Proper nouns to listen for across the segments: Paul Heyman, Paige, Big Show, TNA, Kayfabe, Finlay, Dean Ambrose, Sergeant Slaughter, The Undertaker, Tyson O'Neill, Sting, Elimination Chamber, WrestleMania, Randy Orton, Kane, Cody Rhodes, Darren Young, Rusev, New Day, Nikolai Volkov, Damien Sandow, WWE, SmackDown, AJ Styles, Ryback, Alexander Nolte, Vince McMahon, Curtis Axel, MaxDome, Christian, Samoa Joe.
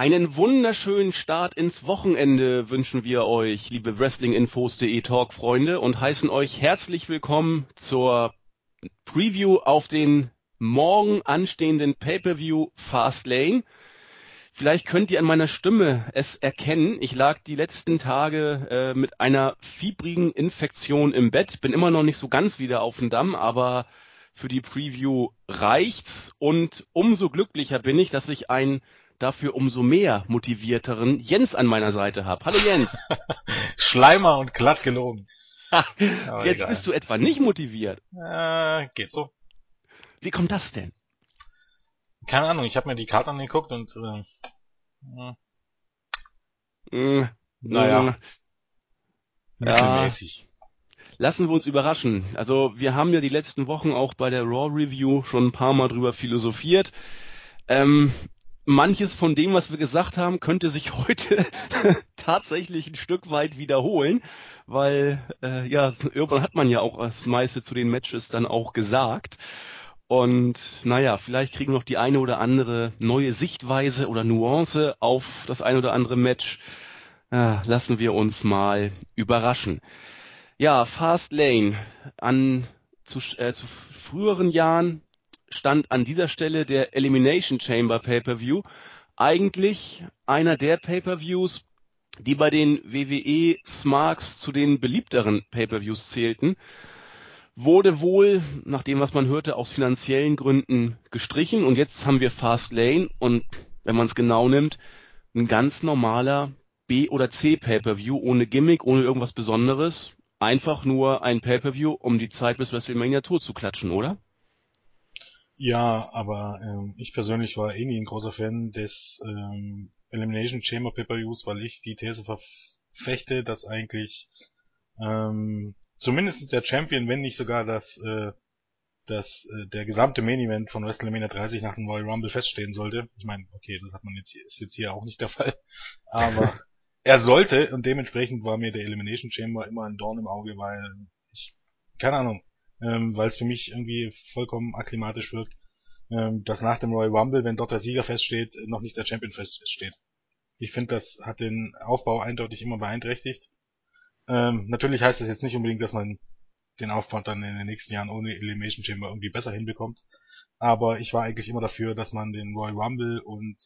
Einen wunderschönen Start ins Wochenende wünschen wir euch, liebe Wrestlinginfos.de Talk-Freunde, und heißen euch herzlich willkommen zur Preview auf den morgen anstehenden Pay-Per-View Fastlane. Vielleicht könnt ihr an meiner Stimme es erkennen. Ich lag die letzten Tage mit einer fiebrigen Infektion im Bett, bin immer noch nicht so ganz wieder auf dem Damm, aber für die Preview reicht's. Und umso glücklicher bin ich, dass ich ein dafür umso mehr motivierteren Jens an meiner Seite habe. Hallo Jens. Schleimer und glatt gelogen. Jetzt egal. Bist du etwa nicht motiviert. Geht so. Wie kommt das denn? Keine Ahnung, ich habe mir die Karte angeguckt und naja. Mittelmäßig. Lassen wir uns überraschen. Also wir haben ja die letzten Wochen auch bei der Raw Review schon ein paar Mal drüber philosophiert. Manches von dem, was wir gesagt haben, könnte sich heute tatsächlich ein Stück weit wiederholen, weil irgendwann hat man ja auch das meiste zu den Matches dann auch gesagt. Und naja, vielleicht kriegen wir noch die eine oder andere neue Sichtweise oder Nuance auf das eine oder andere Match. Lassen wir uns mal überraschen. Ja, Fastlane. Zu früheren Jahren stand an dieser Stelle der Elimination Chamber Pay-Per-View, eigentlich einer der Pay-Per-Views, die bei den WWE Smarks zu den beliebteren Pay-Per-Views zählten, wurde wohl, nach dem was man hörte, aus finanziellen Gründen gestrichen, und jetzt haben wir Fastlane und, wenn man es genau nimmt, ein ganz normaler B- oder C-Pay-Per-View, ohne Gimmick, ohne irgendwas Besonderes, einfach nur ein Pay-Per-View, um die Zeit bis WrestleMania tot zu klatschen, oder? Ja, aber ich persönlich war eh nie ein großer Fan des Elimination Chamber Pay-Per-Views, weil ich die These verfechte, dass eigentlich zumindest der Champion, wenn nicht sogar der gesamte Main Event von WrestleMania 30 nach dem Royal Rumble feststehen sollte. Ich meine, okay, das hat man jetzt ist jetzt hier auch nicht der Fall, aber er sollte, und dementsprechend war mir der Elimination Chamber immer ein Dorn im Auge, weil ich, keine Ahnung, weil es für mich irgendwie vollkommen akklimatisch wirkt, dass nach dem Royal Rumble, wenn dort der Sieger feststeht, noch nicht der Champion feststeht. Ich finde, das hat den Aufbau eindeutig immer beeinträchtigt. Natürlich heißt das jetzt nicht unbedingt, dass man den Aufbau dann in den nächsten Jahren ohne Elimination Chamber irgendwie besser hinbekommt, aber ich war eigentlich immer dafür, dass man den Royal Rumble und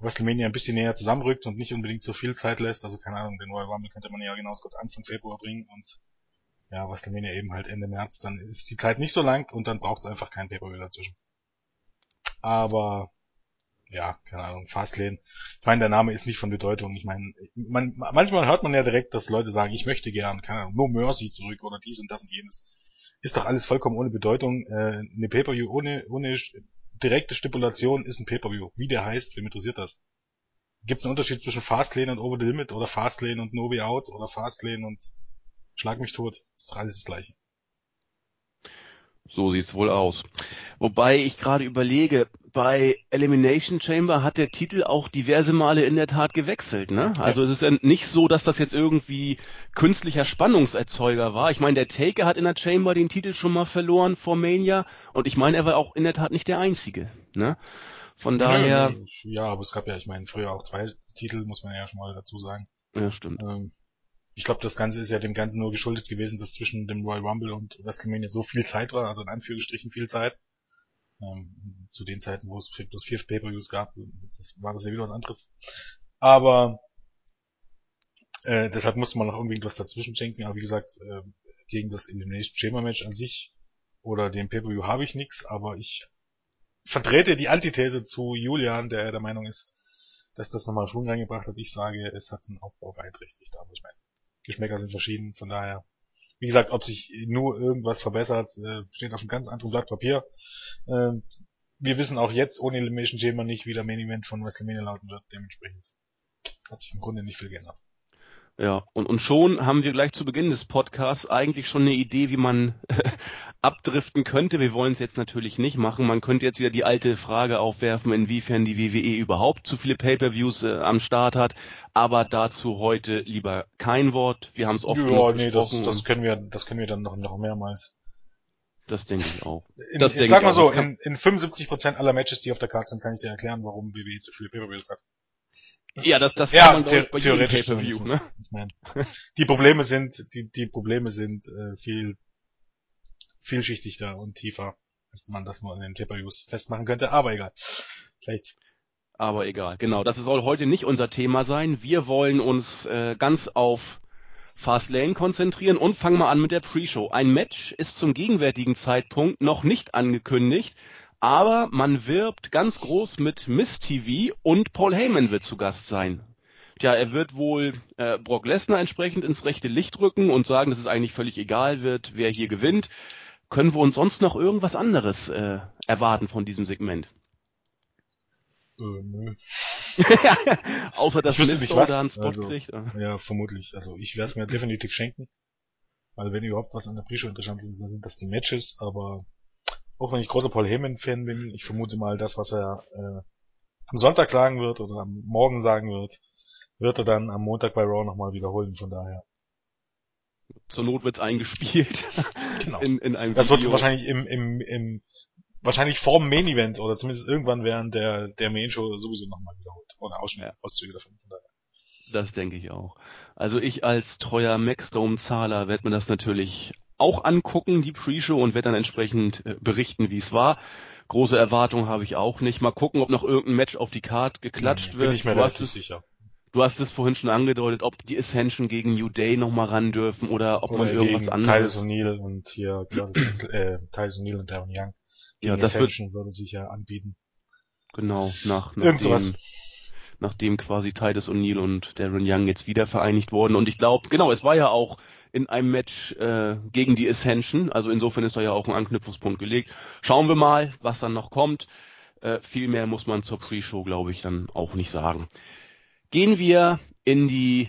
WrestleMania ein bisschen näher zusammenrückt und nicht unbedingt so viel Zeit lässt. Also keine Ahnung, den Royal Rumble könnte man ja genauso gut Anfang Februar bringen und ja, WrestleMania eben halt Ende März, dann ist die Zeit nicht so lang und dann braucht's einfach kein Pay-Per-View dazwischen. Aber, ja, keine Ahnung, Fastlane. Ich meine, der Name ist nicht von Bedeutung. Ich meine, manchmal hört man ja direkt, dass Leute sagen, ich möchte gern, keine Ahnung, No Mercy zurück oder dies und das und jenes. Ist doch alles vollkommen ohne Bedeutung. Eine Pay-Per-View ohne direkte Stipulation ist ein Pay-Per-View. Wie der heißt, wem interessiert das? Gibt's einen Unterschied zwischen Fastlane und Over the Limit oder Fastlane und No Way Out oder Fastlane und Schlag mich tot. Ist doch alles das Gleiche. So sieht's wohl aus. Wobei ich gerade überlege, bei Elimination Chamber hat der Titel auch diverse Male in der Tat gewechselt, ne? Okay. Also es ist nicht so, dass das jetzt irgendwie künstlicher Spannungserzeuger war. Ich meine, der Taker hat in der Chamber den Titel schon mal verloren vor Mania, und ich meine, er war auch in der Tat nicht der Einzige, ne? Von daher... Ja, aber es gab ja, ich meine, früher auch 2 Titel, muss man ja schon mal dazu sagen. Ja, stimmt. Ich glaube, das Ganze ist ja dem Ganzen nur geschuldet gewesen, dass zwischen dem Royal Rumble und WrestleMania so viel Zeit war, also in Anführungsstrichen viel Zeit. Zu den Zeiten, wo es bloß 4 Pay-Per-Views gab, war das ja wieder was anderes. Aber deshalb musste man noch unbedingt was dazwischen schenken. Aber wie gesagt, gegen das Elimination Chamber Match an sich oder den Pay-Per-View habe ich nichts, aber ich vertrete die Antithese zu Julian, der Meinung ist, dass das nochmal Schwung reingebracht hat. Ich sage, es hat einen Aufbau beeinträchtigt, aber ich meine, Geschmäcker sind verschieden, von daher, wie gesagt, ob sich nur irgendwas verbessert, steht auf einem ganz anderen Blatt Papier. Wir wissen auch jetzt ohne Elimination Chamber nicht, wie der Main Event von WrestleMania lauten wird, dementsprechend hat sich im Grunde nicht viel geändert. Ja, und schon haben wir gleich zu Beginn des Podcasts eigentlich schon eine Idee, wie man abdriften könnte. Wir wollen es jetzt natürlich nicht machen. Man könnte jetzt wieder die alte Frage aufwerfen, inwiefern die WWE überhaupt zu viele Pay-Per-Views am Start hat. Aber dazu heute lieber kein Wort. Wir haben es oft besprochen. Das können wir dann noch mehrmals. Das denke ich auch. Sag mal so, in 75% aller Matches, die auf der Karte sind, kann ich dir erklären, warum WWE zu viele Pay-Per-Views hat. Ja, das kann man bei jedem Pay-Per-View, ne? Ich meine, die Probleme sind viel vielschichtiger und tiefer, als man das nur in den Pay-Per-Views festmachen könnte, aber egal. Aber egal, genau. Das soll heute nicht unser Thema sein. Wir wollen uns ganz auf Fastlane konzentrieren und fangen mal an mit der Pre-Show. Ein Match ist zum gegenwärtigen Zeitpunkt noch nicht angekündigt, aber man wirbt ganz groß mit Miz TV und Paul Heyman wird zu Gast sein. Tja, er wird wohl Brock Lesnar entsprechend ins rechte Licht rücken und sagen, dass es eigentlich völlig egal wird, wer hier gewinnt. Können wir uns sonst noch irgendwas anderes erwarten von diesem Segment? Nö. Außer, dass Miz nicht was, ans Brot kriegt. Ja, vermutlich. Also ich werde es mir definitiv schenken. Also wenn überhaupt was an der Pre-Show interessant ist, dann sind das die Matches, aber auch wenn ich großer Paul Heyman-Fan bin, ich vermute mal, das, was er am Sonntag sagen wird oder am Morgen sagen wird, wird er dann am Montag bei Raw nochmal wiederholen, von daher. Zur Not wird's eingespielt. Genau. In einem das Video. Wird wahrscheinlich wahrscheinlich vorm Main Event oder zumindest irgendwann während der Main Show sowieso nochmal wiederholt. Oder Auszüge davon. Das denke ich auch. Also ich als treuer Maxdome-Zahler werde mir das natürlich auch angucken, die Pre-Show, und werde dann entsprechend berichten, wie es war. Große Erwartungen habe ich auch nicht. Mal gucken, ob noch irgendein Match auf die Card geklatscht wird. Bin ich mir relativ sicher. Du hast es vorhin schon angedeutet, ob die Ascension gegen New Day nochmal ran dürfen oder ob man irgendwas anderes... Tyson O'Neill und Darren Young. Ja, das würde sich ja anbieten. Genau, nachdem quasi Titus O'Neil und Darren Young jetzt wieder vereinigt wurden. Und ich glaube, genau, es war ja auch in einem Match gegen die Ascension. Also insofern ist da ja auch ein Anknüpfungspunkt gelegt. Schauen wir mal, was dann noch kommt. Viel mehr muss man zur Pre-Show, glaube ich, dann auch nicht sagen. Gehen wir in die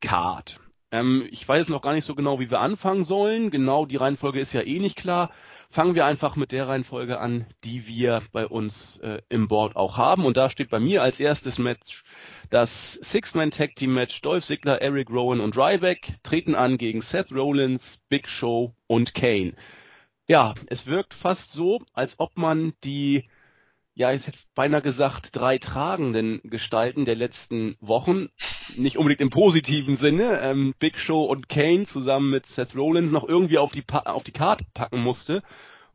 Card. Ich weiß noch gar nicht so genau, wie wir anfangen sollen. Genau, die Reihenfolge ist ja eh nicht klar. Fangen wir einfach mit der Reihenfolge an, die wir bei uns im Board auch haben. Und da steht bei mir als erstes Match das Six-Man-Tag-Team-Match. Dolph Ziggler, Eric Rowan und Ryback treten an gegen Seth Rollins, Big Show und Kane. Ja, es wirkt fast so, als ob man die, ja, ich hätte beinahe gesagt, drei tragenden Gestalten der letzten Wochen, nicht unbedingt im positiven Sinne, Big Show und Kane zusammen mit Seth Rollins noch irgendwie auf die Karte packen musste.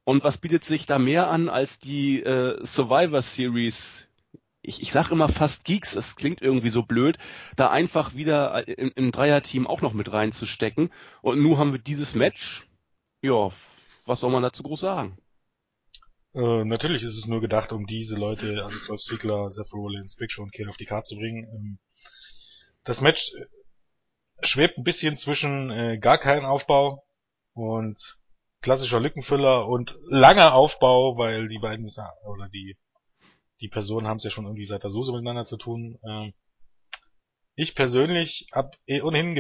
Und was bietet sich da mehr an als die Survivor Series? Ich sag immer fast Geeks, das klingt irgendwie so blöd, da einfach wieder im Dreierteam auch noch mit reinzustecken. Und nun haben wir dieses Match. Ja, was soll man dazu groß sagen? Natürlich ist es nur gedacht, um diese Leute, also Dolph Ziggler, Seth Rollins, Big Show und Kane auf die Karte zu bringen. Das Match schwebt ein bisschen zwischen gar keinen Aufbau und klassischer Lückenfüller und langer Aufbau, weil die beiden oder die Personen haben es ja schon irgendwie seit der Soße miteinander zu tun. Ich persönlich habe ohnehin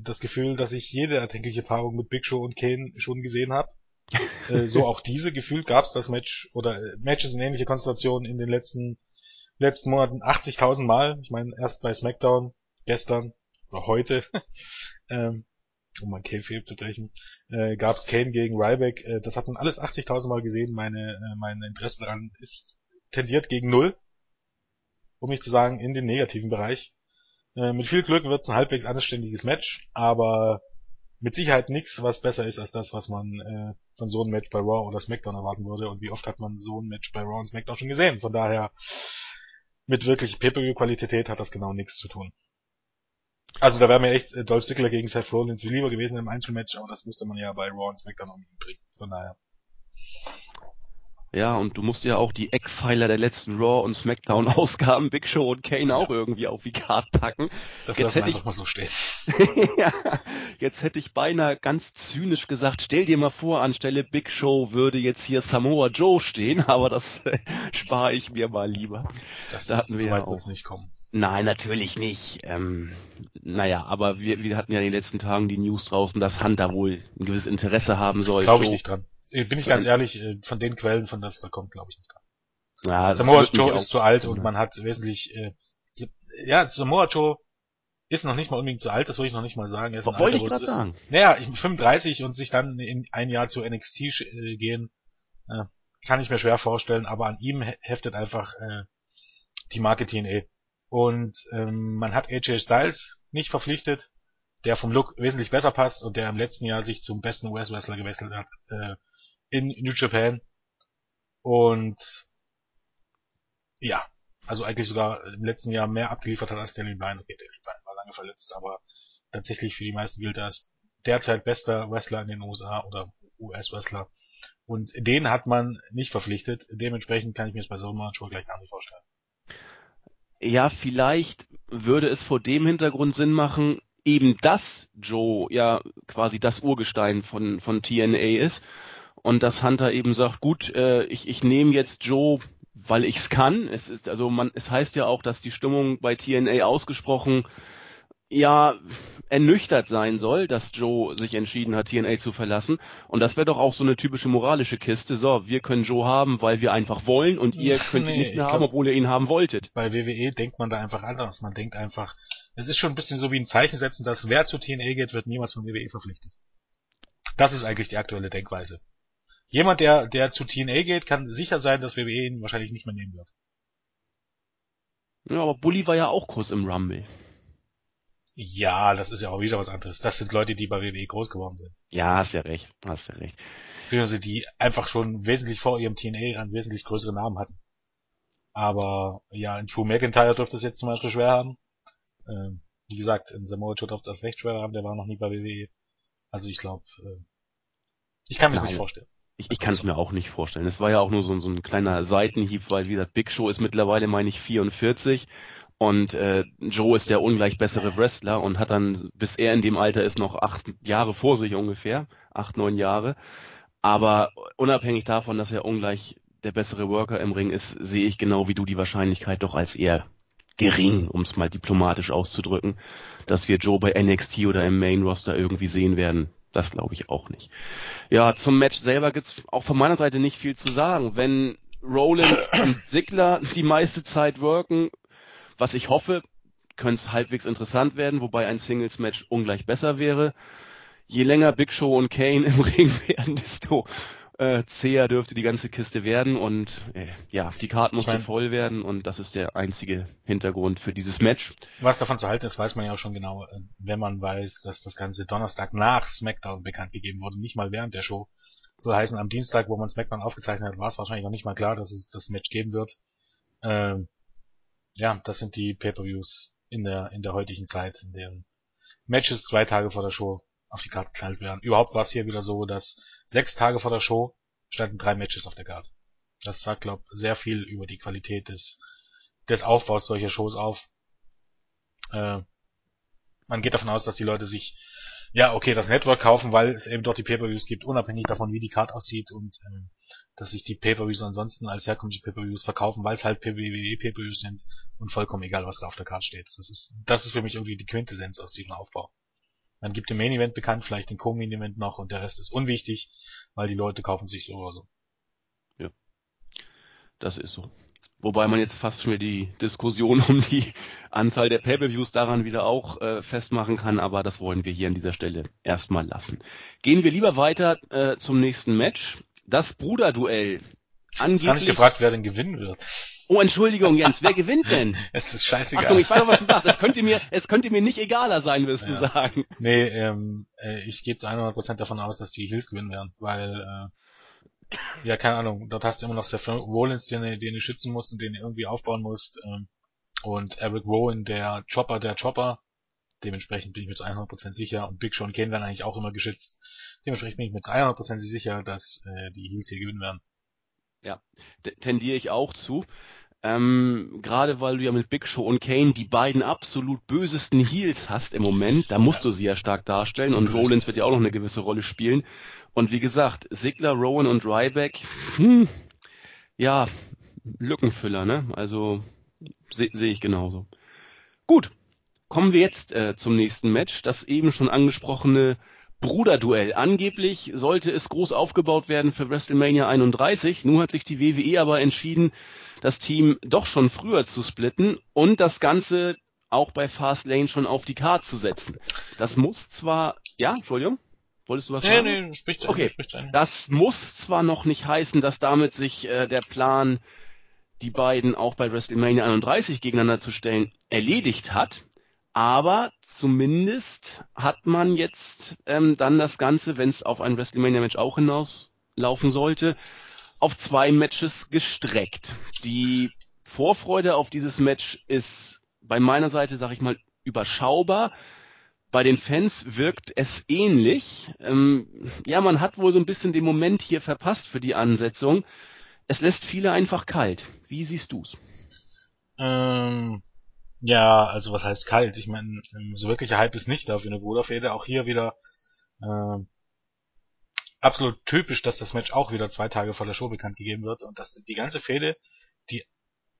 das Gefühl, dass ich jede erdenkliche Paarung mit Big Show und Kane schon gesehen habe. So auch diese, gefühlt gab es das Match oder Matches in ähnlicher Konstellation in den letzten Monaten 80.000 Mal. Ich meine, erst bei SmackDown, gestern oder heute, um mal Kane zu brechen, gab es Kane gegen Ryback. Das hat man alles 80.000 Mal gesehen. Mein Interesse daran tendiert gegen null, um nicht zu sagen in den negativen Bereich. Mit viel Glück wird es ein halbwegs anständiges Match, aber mit Sicherheit nichts, was besser ist als das, was man von so einem Match bei Raw oder SmackDown erwarten würde. Und wie oft hat man so ein Match bei Raw und SmackDown schon gesehen? Von daher, mit wirklich Pay-Per-View-Qualität hat das genau nichts zu tun. Also da wäre mir echt Dolph Ziggler gegen Seth Rollins viel lieber gewesen im Einzelmatch, aber das müsste man ja bei Raw und SmackDown auch nicht bringen. Von daher. Ja, und du musst ja auch die Eckpfeiler der letzten Raw- und Smackdown-Ausgaben, Big Show und Kane, auch irgendwie auf die Karte packen. Das lassen wir einfach mal so stehen. Ja, jetzt hätte ich beinahe ganz zynisch gesagt, stell dir mal vor, anstelle Big Show würde jetzt hier Samoa Joe stehen, aber das spare ich mir mal lieber. Da hatten wir ja auch. Das nicht kommen. Nein, natürlich nicht. Naja, aber wir hatten ja in den letzten Tagen die News draußen, dass Hunter wohl ein gewisses Interesse haben soll. Glaube ich nicht dran. Bin ich ganz ehrlich, von den Quellen, von das da kommt, glaube ich nicht an. Ja, Samoa Joe ist zu alt und man hat wesentlich, Samoa Joe Ist noch nicht mal unbedingt zu alt, das würde ich noch nicht mal sagen. Was wollte ich gerade sagen? Naja, ich bin 35 und sich dann in ein Jahr zu NXT gehen, kann ich mir schwer vorstellen, aber an ihm heftet einfach die Marke TNA. Und man hat AJ Styles nicht verpflichtet, der vom Look wesentlich besser passt und der im letzten Jahr sich zum besten US-Wrestler gewechselt hat in New Japan. Und ja, also eigentlich sogar im letzten Jahr mehr abgeliefert hat als Daniel Bryan. Okay, Daniel Bryan war lange verletzt, aber tatsächlich für die meisten gilt er als derzeit bester Wrestler in den USA oder US-Wrestler. Und den hat man nicht verpflichtet. Dementsprechend kann ich mir das bei so einem Match wohl gleich gar nicht vorstellen. Ja, vielleicht würde es vor dem Hintergrund Sinn machen, eben dass Joe ja quasi das Urgestein von TNA ist und dass Hunter eben sagt, gut, ich nehme jetzt Joe, weil ich es kann. Es ist also es heißt ja auch, dass die Stimmung bei TNA ausgesprochen ja ernüchtert sein soll, dass Joe sich entschieden hat, TNA zu verlassen. Und das wäre doch auch so eine typische moralische Kiste. So, wir können Joe haben, weil wir einfach wollen und ihr könnt ihn nicht mehr haben, obwohl ihr ihn haben wolltet. Bei WWE denkt man da einfach anders. Man denkt einfach, es ist schon ein bisschen so wie ein Zeichen setzen, dass wer zu TNA geht, wird niemals von WWE verpflichtet. Das ist eigentlich die aktuelle Denkweise. Jemand, der zu TNA geht, kann sicher sein, dass WWE ihn wahrscheinlich nicht mehr nehmen wird. Ja, aber Bully war ja auch kurz im Rumble. Ja, das ist ja auch wieder was anderes. Das sind Leute, die bei WWE groß geworden sind. Ja, hast ja recht. Also die einfach schon wesentlich vor ihrem TNA einen wesentlich größeren Namen hatten. Aber ja, ein Drew McIntyre dürfte es jetzt zum Beispiel schwer haben. Wie gesagt, in Samoa Joe dürfte es recht schwer haben, der war noch nie bei WWE. Also ich glaube, ich kann mir das nicht vorstellen. Ich kann es mir auch nicht vorstellen. Es war ja auch nur so ein kleiner Seitenhieb, weil wie gesagt, Big Show ist mittlerweile, meine ich, 44 und Joe ist der ungleich bessere Wrestler und hat dann, bis er in dem Alter ist, noch 8 Jahre vor sich ungefähr, 8, 9 Jahre. Aber unabhängig davon, dass er ungleich der bessere Worker im Ring ist, sehe ich genau wie du die Wahrscheinlichkeit doch als eher gering, um es mal diplomatisch auszudrücken, dass wir Joe bei NXT oder im Main Roster irgendwie sehen werden. Das glaube ich auch nicht. Ja, zum Match selber gibt's auch von meiner Seite nicht viel zu sagen. Wenn Rollins und Ziggler die meiste Zeit worken, was ich hoffe, könnte es halbwegs interessant werden, wobei ein Singles-Match ungleich besser wäre. Je länger Big Show und Kane im Ring werden, desto zäher dürfte die ganze Kiste werden und ja, die Karte muss voll werden und das ist der einzige Hintergrund für dieses Match. Was davon zu halten ist, weiß man ja auch schon genau, wenn man weiß, dass das Ganze Donnerstag nach SmackDown bekannt gegeben wurde, nicht mal während der Show. Soll heißen, am Dienstag, wo man SmackDown aufgezeichnet hat, war es wahrscheinlich noch nicht mal klar, dass es das Match geben wird. Ja, das sind die Pay-Per-Views in der heutigen Zeit, in deren Matches 2 Tage vor der Show auf die Karte geknallt werden. Überhaupt war es hier wieder so, dass 6 Tage vor der Show standen 3 Matches auf der Karte. Das sagt, glaube ich, sehr viel über die Qualität des Aufbaus solcher Shows auf. Man geht davon aus, dass die Leute sich, ja okay, das Network kaufen, weil es eben dort die Pay-Per-Views gibt, unabhängig davon, wie die Karte aussieht und dass sich die Pay-Per-Views ansonsten als herkömmliche Pay-Per-Views verkaufen, weil es halt WWE-Pay-Per-Views sind und vollkommen egal, was da auf der Karte steht. Das ist für mich irgendwie die Quintessenz aus diesem Aufbau. Man gibt den Main Event bekannt, vielleicht den Co-Main Event noch und der Rest ist unwichtig, weil die Leute kaufen sich so oder so. Ja, das ist so. Wobei man jetzt fast schon die Diskussion um die Anzahl der Pay-Per-Views daran wieder auch festmachen kann, aber das wollen wir hier an dieser Stelle erstmal lassen. Gehen wir lieber weiter zum nächsten Match. Das Bruderduell. Angeblich... Ich habe nicht gefragt, wer denn gewinnen wird. Oh, Entschuldigung, Jens, wer gewinnt denn? Es ist scheißegal. Achtung, ich weiß noch, was du sagst. Es könnte mir nicht egaler sein, wirst du sagen. Nee, ich gehe zu 100% davon aus, dass die Heels gewinnen werden, weil, ja, keine Ahnung, dort hast du immer noch Seth Rollins, den du schützen musst und den du irgendwie aufbauen musst, und Eric Rowan, der Chopper. Dementsprechend bin ich mir zu 100% sicher und Big Show und Kane werden eigentlich auch immer geschützt. Dementsprechend bin ich mir zu 100% sicher, dass die Heels hier gewinnen werden. Ja, tendiere ich auch zu. Gerade weil du ja mit Big Show und Kane die beiden absolut bösesten Heels hast im Moment, da musst du sie ja stark darstellen und Rollins wird ja auch noch eine gewisse Rolle spielen. Und wie gesagt, Ziggler, Rowan und Ryback, ja, Lückenfüller, ne? Also sehe ich genauso. Gut, kommen wir jetzt zum nächsten Match, das eben schon angesprochene Bruderduell. Angeblich sollte es groß aufgebaut werden für WrestleMania 31. Nun hat sich die WWE aber entschieden, das Team doch schon früher zu splitten und das Ganze auch bei Fastlane schon auf die Karte zu setzen. Das muss zwar... Ja, Entschuldigung? Wolltest du was sagen? Nee, sprich rein. Okay, das muss zwar noch nicht heißen, dass damit sich der Plan, die beiden auch bei WrestleMania 31 gegeneinander zu stellen, erledigt hat, aber zumindest hat man jetzt dann das Ganze, wenn es auf ein WrestleMania-Match auch hinauslaufen sollte, auf 2 Matches gestreckt. Die Vorfreude auf dieses Match ist bei meiner Seite, sag ich mal, überschaubar. Bei den Fans wirkt es ähnlich. Ja, man hat wohl so ein bisschen den Moment hier verpasst für die Ansetzung. Es lässt viele einfach kalt. Wie siehst du's? Ja, also was heißt kalt? Ich meine, so wirklicher Hype ist nicht da für eine Bruderfehde. Auch hier wieder absolut typisch, dass das Match auch wieder 2 Tage vor der Show bekannt gegeben wird und dass die ganze Fehde,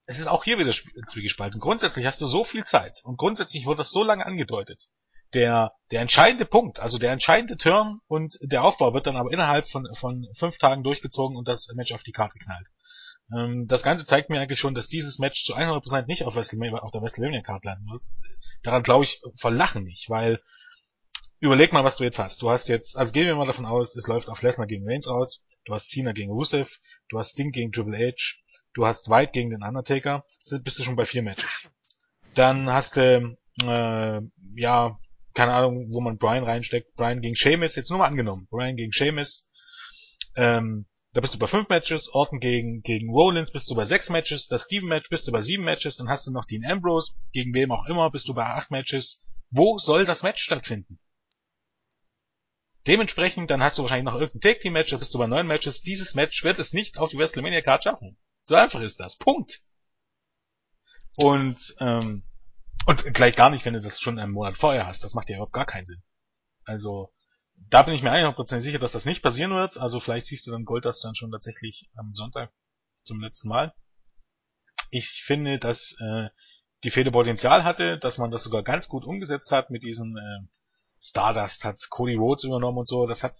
es ist auch hier wieder zwiegespalten. Grundsätzlich hast du so viel Zeit und grundsätzlich wurde das so lange angedeutet. Der entscheidende Punkt, also der entscheidende Turn und der Aufbau wird dann aber innerhalb von 5 Tagen durchgezogen und das Match auf die Karte knallt. Das Ganze zeigt mir eigentlich schon, dass dieses Match zu 100% nicht auf der WrestleMania-Karte landen wird. Daran glaube ich vor Lachen nicht, weil überleg mal, was du jetzt hast. Du hast jetzt, also gehen wir mal davon aus, es läuft auf Lesnar gegen Reigns aus, du hast Cena gegen Rusev, du hast Sting gegen Triple H, du hast White gegen den Undertaker, bist du schon bei 4 Matches. Dann hast du, keine Ahnung, wo man Bryan reinsteckt. Bryan gegen Sheamus, jetzt nur mal angenommen. Bryan gegen Sheamus. Da bist du bei 5 Matches. Orton gegen Rollins bist du bei 6 Matches. Das Steven-Match bist du bei 7 Matches. Dann hast du noch Dean Ambrose. Gegen wem auch immer bist du bei 8 Matches. Wo soll das Match stattfinden? Dementsprechend, dann hast du wahrscheinlich noch irgendein Take-Team-Match. Da bist du bei 9 Matches. Dieses Match wird es nicht auf die WrestleMania-Card schaffen. So einfach ist das. Punkt. Und gleich gar nicht, wenn du das schon einen Monat vorher hast. Das macht ja überhaupt gar keinen Sinn. Also, da bin ich mir 100% sicher, dass das nicht passieren wird. Also, vielleicht siehst du dann Goldust dann schon tatsächlich am Sonntag zum letzten Mal. Ich finde, dass die Fehde Potenzial hatte, dass man das sogar ganz gut umgesetzt hat mit diesem Stardust, hat Cody Rhodes übernommen und so. Das hat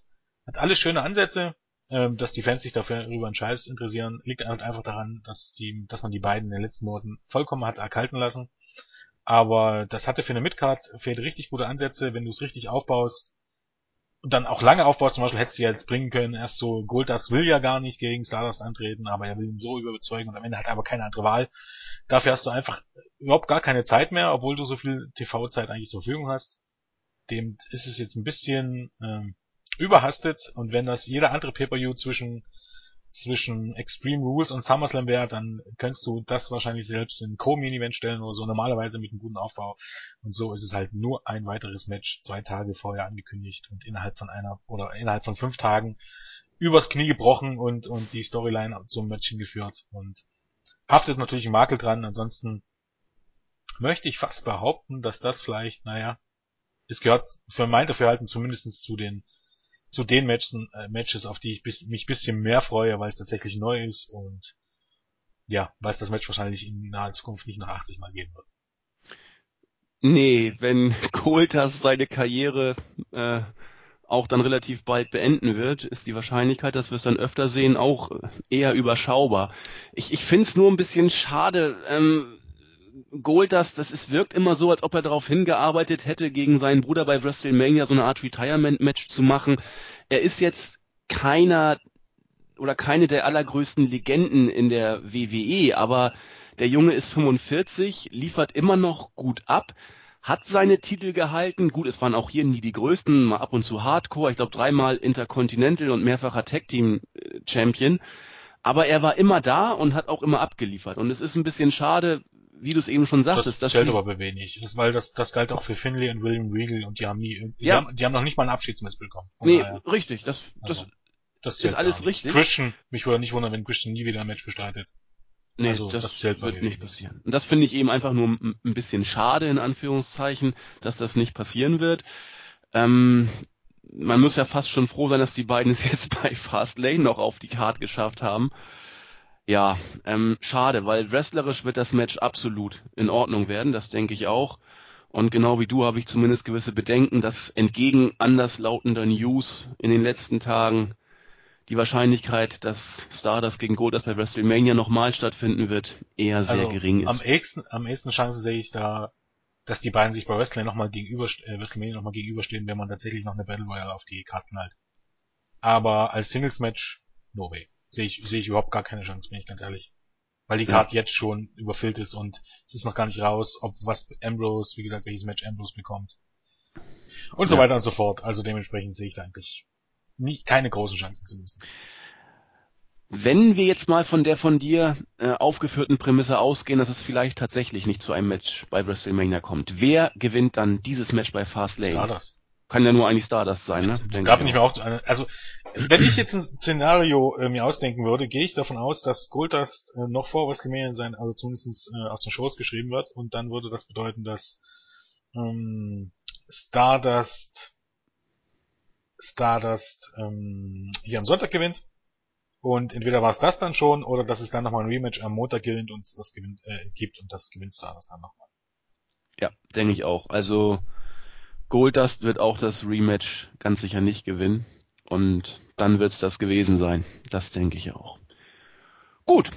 alle schöne Ansätze. Dass die Fans sich dafür über einen Scheiß interessieren, liegt halt einfach daran, dass man die beiden in den letzten Monaten vollkommen hat erkalten lassen. Aber das hatte für eine Midcard fehlt richtig gute Ansätze, wenn du es richtig aufbaust und dann auch lange aufbaust. Zum Beispiel hättest du ja jetzt bringen können, erst so Goldust will ja gar nicht gegen Stardust antreten, aber er will ihn so überzeugen und am Ende hat er aber keine andere Wahl. Dafür hast du einfach überhaupt gar keine Zeit mehr, obwohl du so viel TV-Zeit eigentlich zur Verfügung hast. Dem ist es jetzt ein bisschen überhastet und wenn das jeder andere Pay-Per-View zwischen Extreme Rules und SummerSlam wäre, dann könntest du das wahrscheinlich selbst in Co-Main-Event stellen oder so, normalerweise mit einem guten Aufbau. Und so ist es halt nur ein weiteres Match 2 Tage vorher angekündigt und innerhalb von 5 Tagen übers Knie gebrochen und die Storyline zum Match hingeführt. Und haftet natürlich ein Makel dran, ansonsten möchte ich fast behaupten, dass das vielleicht, es gehört für mein Dafürhalten zumindest zu den Matches, auf die ich mich bisschen mehr freue, weil es tatsächlich neu ist und ja, weil es das Match wahrscheinlich in naher Zukunft nicht nach 80 Mal geben wird. Nee, wenn Goldust seine Karriere auch dann relativ bald beenden wird, ist die Wahrscheinlichkeit, dass wir es dann öfter sehen, auch eher überschaubar. Ich finde es nur ein bisschen schade, Goldust, wirkt immer so, als ob er darauf hingearbeitet hätte, gegen seinen Bruder bei WrestleMania so eine Art Retirement-Match zu machen. Er ist jetzt keine der allergrößten Legenden in der WWE, aber der Junge ist 45, liefert immer noch gut ab, hat seine Titel gehalten. Gut, es waren auch hier nie die größten, mal ab und zu Hardcore, ich glaube 3-mal Intercontinental und mehrfacher Tag-Team-Champion. Aber er war immer da und hat auch immer abgeliefert. Und es ist ein bisschen schade, wie du es eben schon sagtest. Das zählt aber bei wenig. Das galt auch für Finlay und William Regal und die haben die haben noch nicht mal einen Abschiedsmatch bekommen. Nee, daher. Richtig. Das ist alles richtig. Christian, mich würde nicht wundern, wenn Christian nie wieder ein Match bestreitet. Nee, also, das wird nicht passieren. Und das finde ich eben einfach nur ein bisschen schade, in Anführungszeichen, dass das nicht passieren wird. Man muss ja fast schon froh sein, dass die beiden es jetzt bei Fastlane noch auf die Karte geschafft haben. Ja, schade, weil wrestlerisch wird das Match absolut in Ordnung werden, das denke ich auch. Und genau wie du habe ich zumindest gewisse Bedenken, dass entgegen anderslautender News in den letzten Tagen die Wahrscheinlichkeit, dass Stardust gegen Goldust bei WrestleMania nochmal stattfinden wird, eher sehr gering ist. Am ehesten Chance sehe ich da, dass die beiden sich bei WrestleMania nochmal gegenüberstehen, wenn man tatsächlich noch eine Battle Royale auf die Karten knallt. Aber als Singles-Match, no way. Sehe ich überhaupt gar keine Chance, bin ich ganz ehrlich. Weil die Karte jetzt schon überfüllt ist und es ist noch gar nicht raus, ob was Ambrose, wie gesagt, welches Match Ambrose bekommt. Und so weiter und so fort. Also dementsprechend sehe ich da eigentlich keine großen Chancen zumindest. Wenn wir jetzt mal von der von dir aufgeführten Prämisse ausgehen, dass es vielleicht tatsächlich nicht zu einem Match bei WrestleMania kommt, wer gewinnt dann dieses Match bei Fastlane? Stardust. Kann ja nur eigentlich Stardust sein, ne? Also, wenn ich jetzt ein Szenario mir ausdenken würde, gehe ich davon aus, dass Goldust noch vor WrestleMania sein, also zumindest aus den Shows geschrieben wird, und dann würde das bedeuten, dass Stardust hier am Sonntag gewinnt. Und entweder war es das dann schon, oder dass es dann nochmal ein Rematch am Montag gewinnt und das gewinnt, gibt, und das gewinnt Stardust dann nochmal. Ja, denke ich auch. Also Goldust wird auch das Rematch ganz sicher nicht gewinnen. Und dann wird es das gewesen sein. Das denke ich auch. Gut,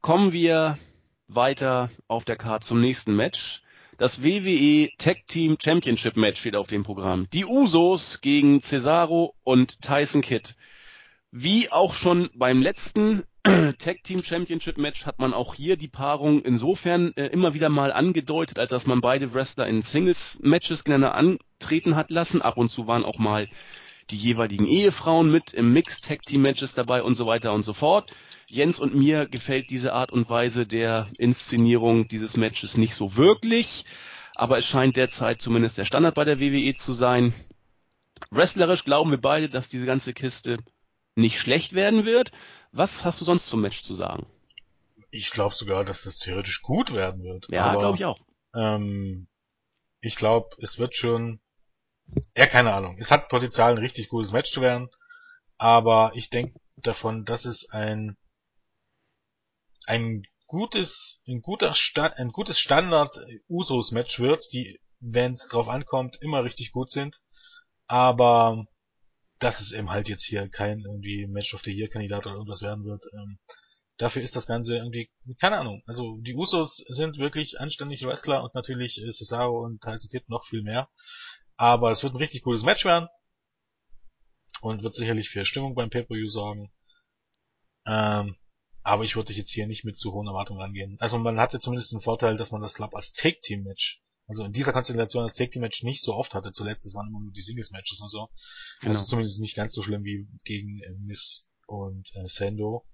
kommen wir weiter auf der Card zum nächsten Match. Das WWE Tag Team Championship Match steht auf dem Programm. Die Usos gegen Cesaro und Tyson Kidd. Wie auch schon beim letzten Tag Team Championship Match hat man auch hier die Paarung insofern immer wieder mal angedeutet, als dass man beide Wrestler in Singles Matches gegeneinander antreten hat lassen. Ab und zu waren auch mal die jeweiligen Ehefrauen mit im Mix Tag Team Matches dabei und so weiter und so fort. Jens und mir gefällt diese Art und Weise der Inszenierung dieses Matches nicht so wirklich, aber es scheint derzeit zumindest der Standard bei der WWE zu sein. Wrestlerisch glauben wir beide, dass diese ganze Kiste nicht schlecht werden wird. Was hast du sonst zum Match zu sagen? Ich glaube sogar, dass das theoretisch gut werden wird. Ja, glaube ich auch. Ich glaube, es wird schon... Ja, keine Ahnung. Es hat Potenzial, ein richtig gutes Match zu werden. Aber ich denke davon, dass es ein gutes Standard-Usos-Match wird, die, wenn es drauf ankommt, immer richtig gut sind. Aber dass es eben halt jetzt hier kein irgendwie Match of the Year-Kandidat oder irgendwas werden wird. Dafür ist das Ganze irgendwie, keine Ahnung. Also die Usos sind wirklich anständige Wrestler und natürlich Cesaro und Tyson Kidd noch viel mehr. Aber es wird ein richtig gutes Match werden und wird sicherlich für Stimmung beim Pay-Per-View sorgen. Aber ich würde jetzt hier nicht mit zu hohen Erwartungen rangehen. Also man hatte zumindest den Vorteil, dass man das Club als Take-Team-Match, also in dieser Konstellation als Take-Team-Match nicht so oft hatte. Zuletzt, das waren immer nur die Singles-Matches und so. Genau. Also zumindest nicht ganz so schlimm wie gegen Miz und Sandow.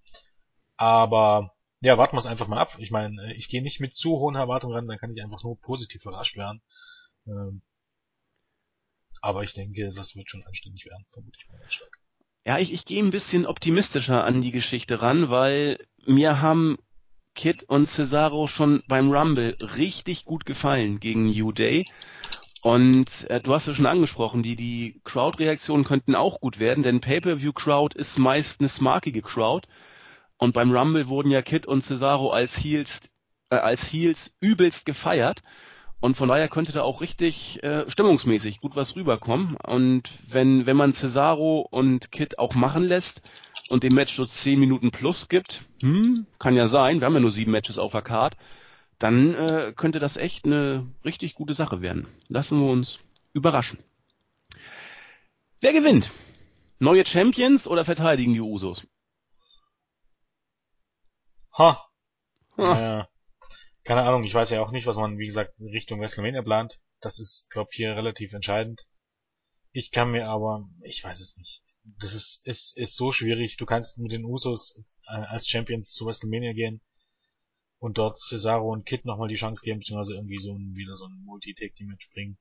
Aber ja, warten wir es einfach mal ab. Ich meine, ich gehe nicht mit zu hohen Erwartungen ran, dann kann ich einfach nur positiv überrascht werden. Aber ich denke, das wird schon anständig werden, vermute ich mal ganz stark. Ja, ich gehe ein bisschen optimistischer an die Geschichte ran, weil mir haben Kid und Cesaro schon beim Rumble richtig gut gefallen gegen New Day. Und du hast es schon angesprochen, die Crowd-Reaktionen könnten auch gut werden, denn Pay-Per-View-Crowd ist meist eine smarkige Crowd. Und beim Rumble wurden ja Kid und Cesaro als Heels übelst gefeiert. Und von daher könnte da auch richtig stimmungsmäßig gut was rüberkommen. Und wenn man Cesaro und Kid auch machen lässt und dem Match so 10 Minuten plus gibt, kann ja sein, wir haben ja nur 7 Matches auf der Card, dann könnte das echt eine richtig gute Sache werden. Lassen wir uns überraschen. Wer gewinnt? Neue Champions oder verteidigen die Usos? Ja. Keine Ahnung, ich weiß ja auch nicht, was man, wie gesagt, in Richtung WrestleMania plant. Das ist, glaube ich, hier relativ entscheidend. Ich kann mir aber, ich weiß es nicht. Das ist so schwierig. Du kannst mit den Usos als Champions zu WrestleMania gehen und dort Cesaro und Kid nochmal die Chance geben, beziehungsweise irgendwie wieder so ein Multi-Tag-Team-Match bringen.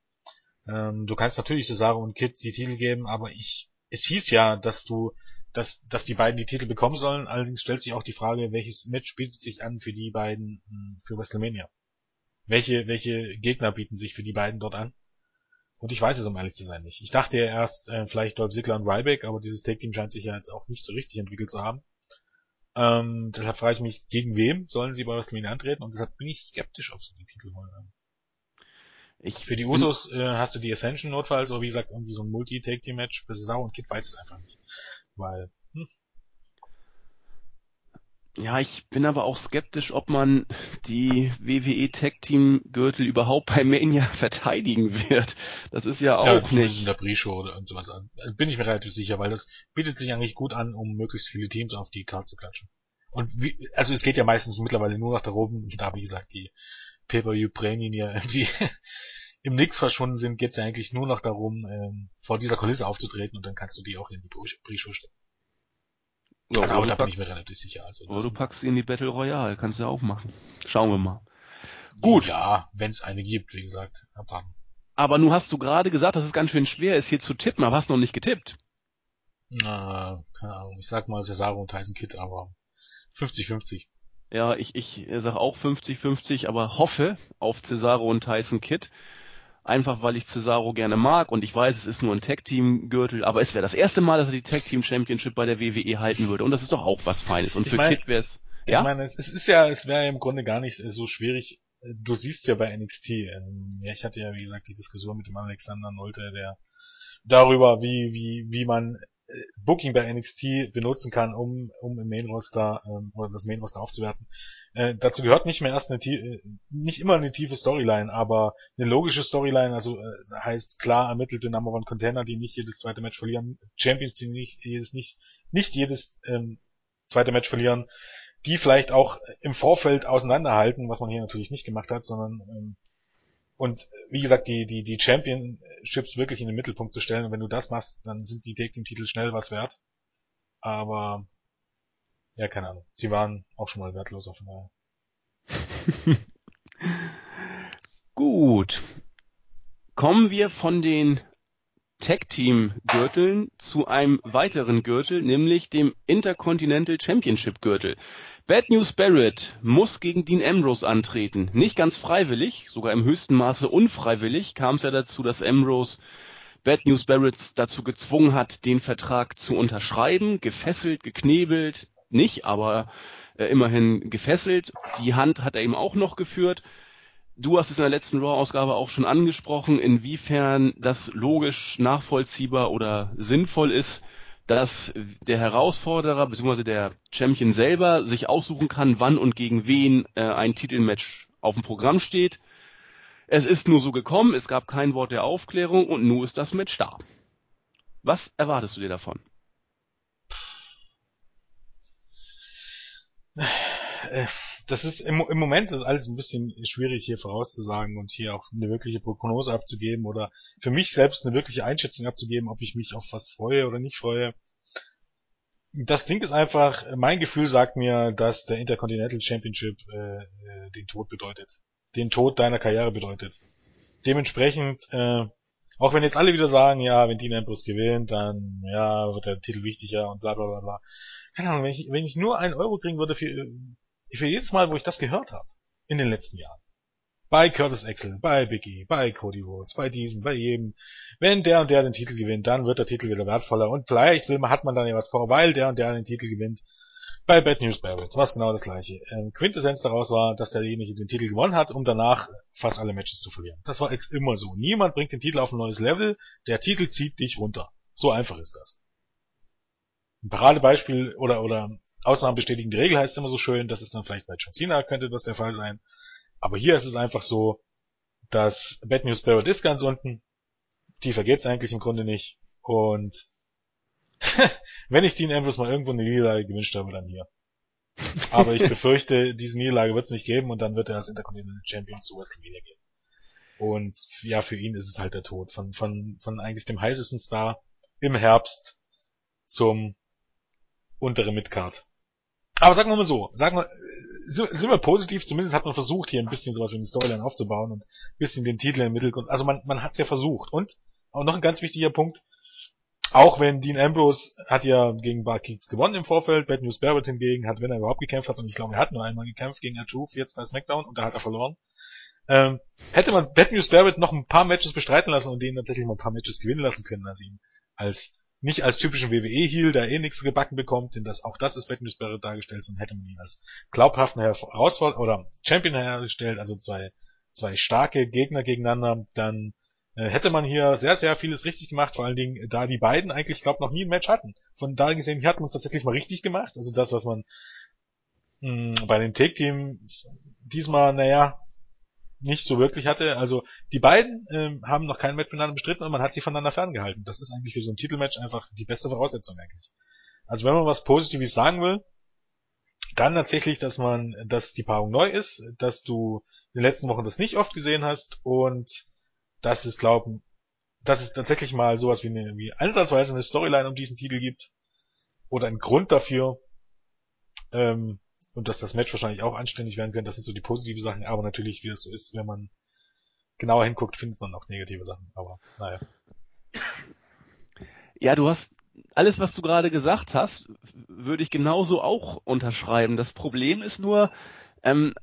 Du kannst natürlich Cesaro und Kid die Titel geben, aber es hieß ja, dass die beiden die Titel bekommen sollen. Allerdings stellt sich auch die Frage, welches Match bietet sich an für die beiden für WrestleMania? Welche Gegner bieten sich für die beiden dort an? Und ich weiß es, um ehrlich zu sein, nicht. Ich dachte ja erst vielleicht Dolph Ziggler und Ryback, aber dieses Tag-Team scheint sich ja jetzt auch nicht so richtig entwickelt zu haben. Deshalb frage ich mich, gegen wem sollen sie bei WrestleMania antreten? Und deshalb bin ich skeptisch, ob sie die Titel holen werden. Für die Usos hast du die Ascension notfalls, oder wie gesagt, irgendwie so ein Multi-Tag-Team-Match. Bei Cesaro und Kid weiß es einfach nicht. Weil Ja, ich bin aber auch skeptisch, ob man die WWE Tag Team Gürtel überhaupt bei Mania verteidigen wird. Das ist ja auch nicht in der Pre-Show und sowas an. Bin ich mir relativ sicher, weil das bietet sich eigentlich gut an, um möglichst viele Teams auf die Karte zu klatschen. Und wie, also es geht ja meistens mittlerweile nur nach da oben, da wie gesagt die Pay-Per-View-Prämien ja irgendwie im Nix verschwunden sind, geht's ja eigentlich nur noch darum, vor dieser Kulisse aufzutreten und dann kannst du die auch in die Pre-Show stecken. Ja, also, aber da bin ich mir relativ sicher. Also, oder du packst sie in die Battle Royale, kannst du ja auch machen. Schauen wir mal. Gut. Ja, wenn es eine gibt, wie gesagt. Aber nun hast du gerade gesagt, dass es ganz schön schwer ist, hier zu tippen, aber hast noch nicht getippt. Na, keine Ahnung. Ich sag mal Cesaro und Tyson Kidd, aber 50-50. Ja, ich sag auch 50-50, aber hoffe auf Cesaro und Tyson Kidd. Einfach, weil ich Cesaro gerne mag und ich weiß, es ist nur ein Tag-Team-Gürtel, aber es wäre das erste Mal, dass er die Tag-Team-Championship bei der WWE halten würde und das ist doch auch was Feines und für Kid wäre es... Ja? Ich meine, es wäre ja im Grunde gar nicht so schwierig, du siehst ja bei NXT, ja, ich hatte ja, wie gesagt, die Diskussion mit dem Alexander Nolte, der darüber, wie man Booking bei NXT benutzen kann, um im Main-Roster oder das Main-Roster aufzuwerten. Dazu gehört nicht mehr erst nicht immer eine tiefe Storyline, aber eine logische Storyline, also heißt klar ermittelte Number One Contender, die nicht jedes zweite Match verlieren, Champions, die nicht jedes zweite Match verlieren, die vielleicht auch im Vorfeld auseinanderhalten, was man hier natürlich nicht gemacht hat, sondern und wie gesagt, die Championships wirklich in den Mittelpunkt zu stellen. Und wenn du das machst, dann sind die Tag-Team-Titel schnell was wert. Aber, ja, keine Ahnung. Sie waren auch schon mal wertlos auf dem Gut. Kommen wir von den Tag-Team-Gürteln zu einem weiteren Gürtel, nämlich dem Intercontinental Championship-Gürtel. Bad News Barrett muss gegen Dean Ambrose antreten. Nicht ganz freiwillig, sogar im höchsten Maße unfreiwillig kam es ja dazu, dass Ambrose Bad News Barrett dazu gezwungen hat, den Vertrag zu unterschreiben. Gefesselt, geknebelt, nicht, aber immerhin gefesselt. Die Hand hat er ihm auch noch geführt. Du hast es in der letzten Raw-Ausgabe auch schon angesprochen, inwiefern das logisch nachvollziehbar oder sinnvoll ist, dass der Herausforderer bzw. der Champion selber sich aussuchen kann, wann und gegen wen ein Titelmatch auf dem Programm steht. Es ist nur so gekommen, es gab kein Wort der Aufklärung und nun ist das Match da. Was erwartest du dir davon? Das ist im Moment ist alles ein bisschen schwierig hier vorauszusagen und hier auch eine wirkliche Prognose abzugeben oder für mich selbst eine wirkliche Einschätzung abzugeben, ob ich mich auf was freue oder nicht freue. Das Ding ist einfach, mein Gefühl sagt mir, dass der Intercontinental Championship den Tod bedeutet. Den Tod deiner Karriere bedeutet. Dementsprechend, auch wenn jetzt alle wieder sagen, ja, wenn Dean Ambrose gewinnt, dann ja, wird der Titel wichtiger und bla bla bla bla. Keine Ahnung, wenn ich nur €1 kriegen würde für jedes Mal, wo ich das gehört habe, in den letzten Jahren, bei Curtis Axel, bei Big E, bei Cody Rhodes, bei diesen, bei jedem, wenn der und der den Titel gewinnt, dann wird der Titel wieder wertvoller und vielleicht hat man dann ja was vor, weil der und der den Titel gewinnt, bei Bad News Barrett, was genau das gleiche. Quintessenz daraus war, dass derjenige den Titel gewonnen hat, um danach fast alle Matches zu verlieren. Das war jetzt immer so. Niemand bringt den Titel auf ein neues Level, der Titel zieht dich runter. So einfach ist das. Ein Paradebeispiel oder Ausnahmen bestätigen die Regel heißt immer so schön, das ist dann vielleicht bei John Cena könnte das der Fall sein. Aber hier ist es einfach so, dass Bad News Barrett ist ganz unten. Tiefer geht's eigentlich im Grunde nicht. Und wenn ich Dean Ambrose mal irgendwo eine Niederlage gewünscht habe, dann hier. Aber ich befürchte, diese Niederlage wird's nicht geben und dann wird er als Intercontinental Champion zu WrestleMania gehen. Und ja, für ihn ist es halt der Tod. Von eigentlich dem heißesten Star im Herbst zum unteren Midcard. Aber sagen wir mal so, sind wir positiv, zumindest hat man versucht, hier ein bisschen sowas wie eine Storyline aufzubauen und ein bisschen den Titel im Mittelpunkt. Also man hat's ja versucht. Und auch noch ein ganz wichtiger Punkt, auch wenn Dean Ambrose hat ja gegen Bart Keats gewonnen im Vorfeld, Bad News Barrett hingegen hat, wenn er überhaupt gekämpft hat, und ich glaube, er hat nur einmal gekämpft gegen R-Truth, jetzt bei SmackDown, und da hat er verloren. Hätte man Bad News Barrett noch ein paar Matches bestreiten lassen und ihn tatsächlich mal ein paar Matches gewinnen lassen können, als ihn nicht als typischen WWE-Heel, der eh nichts gebacken bekommt, denn auch das ist Bad News Barrett dargestellt, sondern hätte man ihn als glaubhaften Herausforderer oder Champion hergestellt, also zwei starke Gegner gegeneinander, dann hätte man hier sehr, sehr vieles richtig gemacht, vor allen Dingen, da die beiden eigentlich, ich glaube, noch nie ein Match hatten. Von daher gesehen, hier hat man es tatsächlich mal richtig gemacht, also das, was man bei den Tag-Teams diesmal, naja, nicht so wirklich hatte. Also die beiden haben noch kein Match miteinander bestritten und man hat sie voneinander ferngehalten. Das ist eigentlich für so ein Titelmatch einfach die beste Voraussetzung eigentlich. Also wenn man was Positives sagen will, dann tatsächlich, dass die Paarung neu ist, dass du in den letzten Wochen das nicht oft gesehen hast und dass es tatsächlich mal sowas wie ansatzweise eine Storyline um diesen Titel gibt oder einen Grund dafür, und dass das Match wahrscheinlich auch anständig werden könnte. Das sind so die positiven Sachen, aber natürlich, wie es so ist, wenn man genauer hinguckt, findet man auch negative Sachen, aber naja. Ja, du hast alles, was du gerade gesagt hast, würde ich genauso auch unterschreiben. Das Problem ist nur,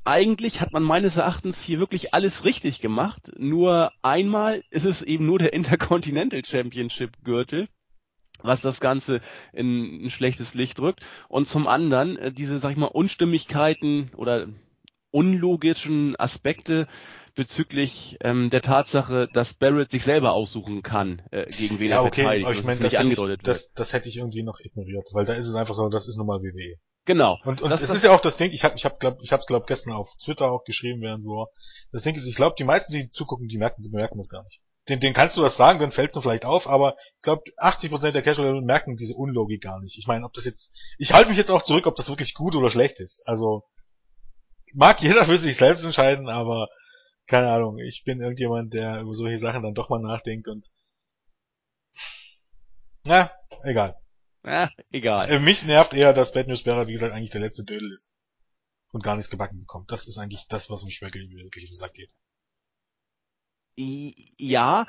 eigentlich hat man meines Erachtens hier wirklich alles richtig gemacht, nur einmal ist es eben nur der Intercontinental Championship Gürtel, was das Ganze in ein schlechtes Licht rückt, und zum anderen diese, sag ich mal, Unstimmigkeiten oder unlogischen Aspekte bezüglich der Tatsache, dass Barrett sich selber aussuchen kann, gegen wen er verteidigt. Aber ich meine, das hätte ich irgendwie noch ignoriert, weil da ist es einfach so, das ist nun mal WWE. Genau. Und das ist ja auch das Ding, ich hab's gestern auf Twitter auch geschrieben, während du war. Das Ding ist, ich glaube, die meisten, die zugucken, die merken das gar nicht. Den kannst du das sagen, dann fällst du vielleicht auf, aber ich glaube, 80% der Casual merken diese Unlogik gar nicht. Ich meine, ich halte mich jetzt auch zurück, ob das wirklich gut oder schlecht ist. Also, mag jeder für sich selbst entscheiden, aber keine Ahnung, ich bin irgendjemand, der über solche Sachen dann doch mal nachdenkt und na, egal. Ja, egal. Mich nervt eher, dass Bad News Barrett, wie gesagt, eigentlich der letzte Dödel ist und gar nichts gebacken bekommt. Das ist eigentlich das, was mich wirklich in den Sack geht. Ja,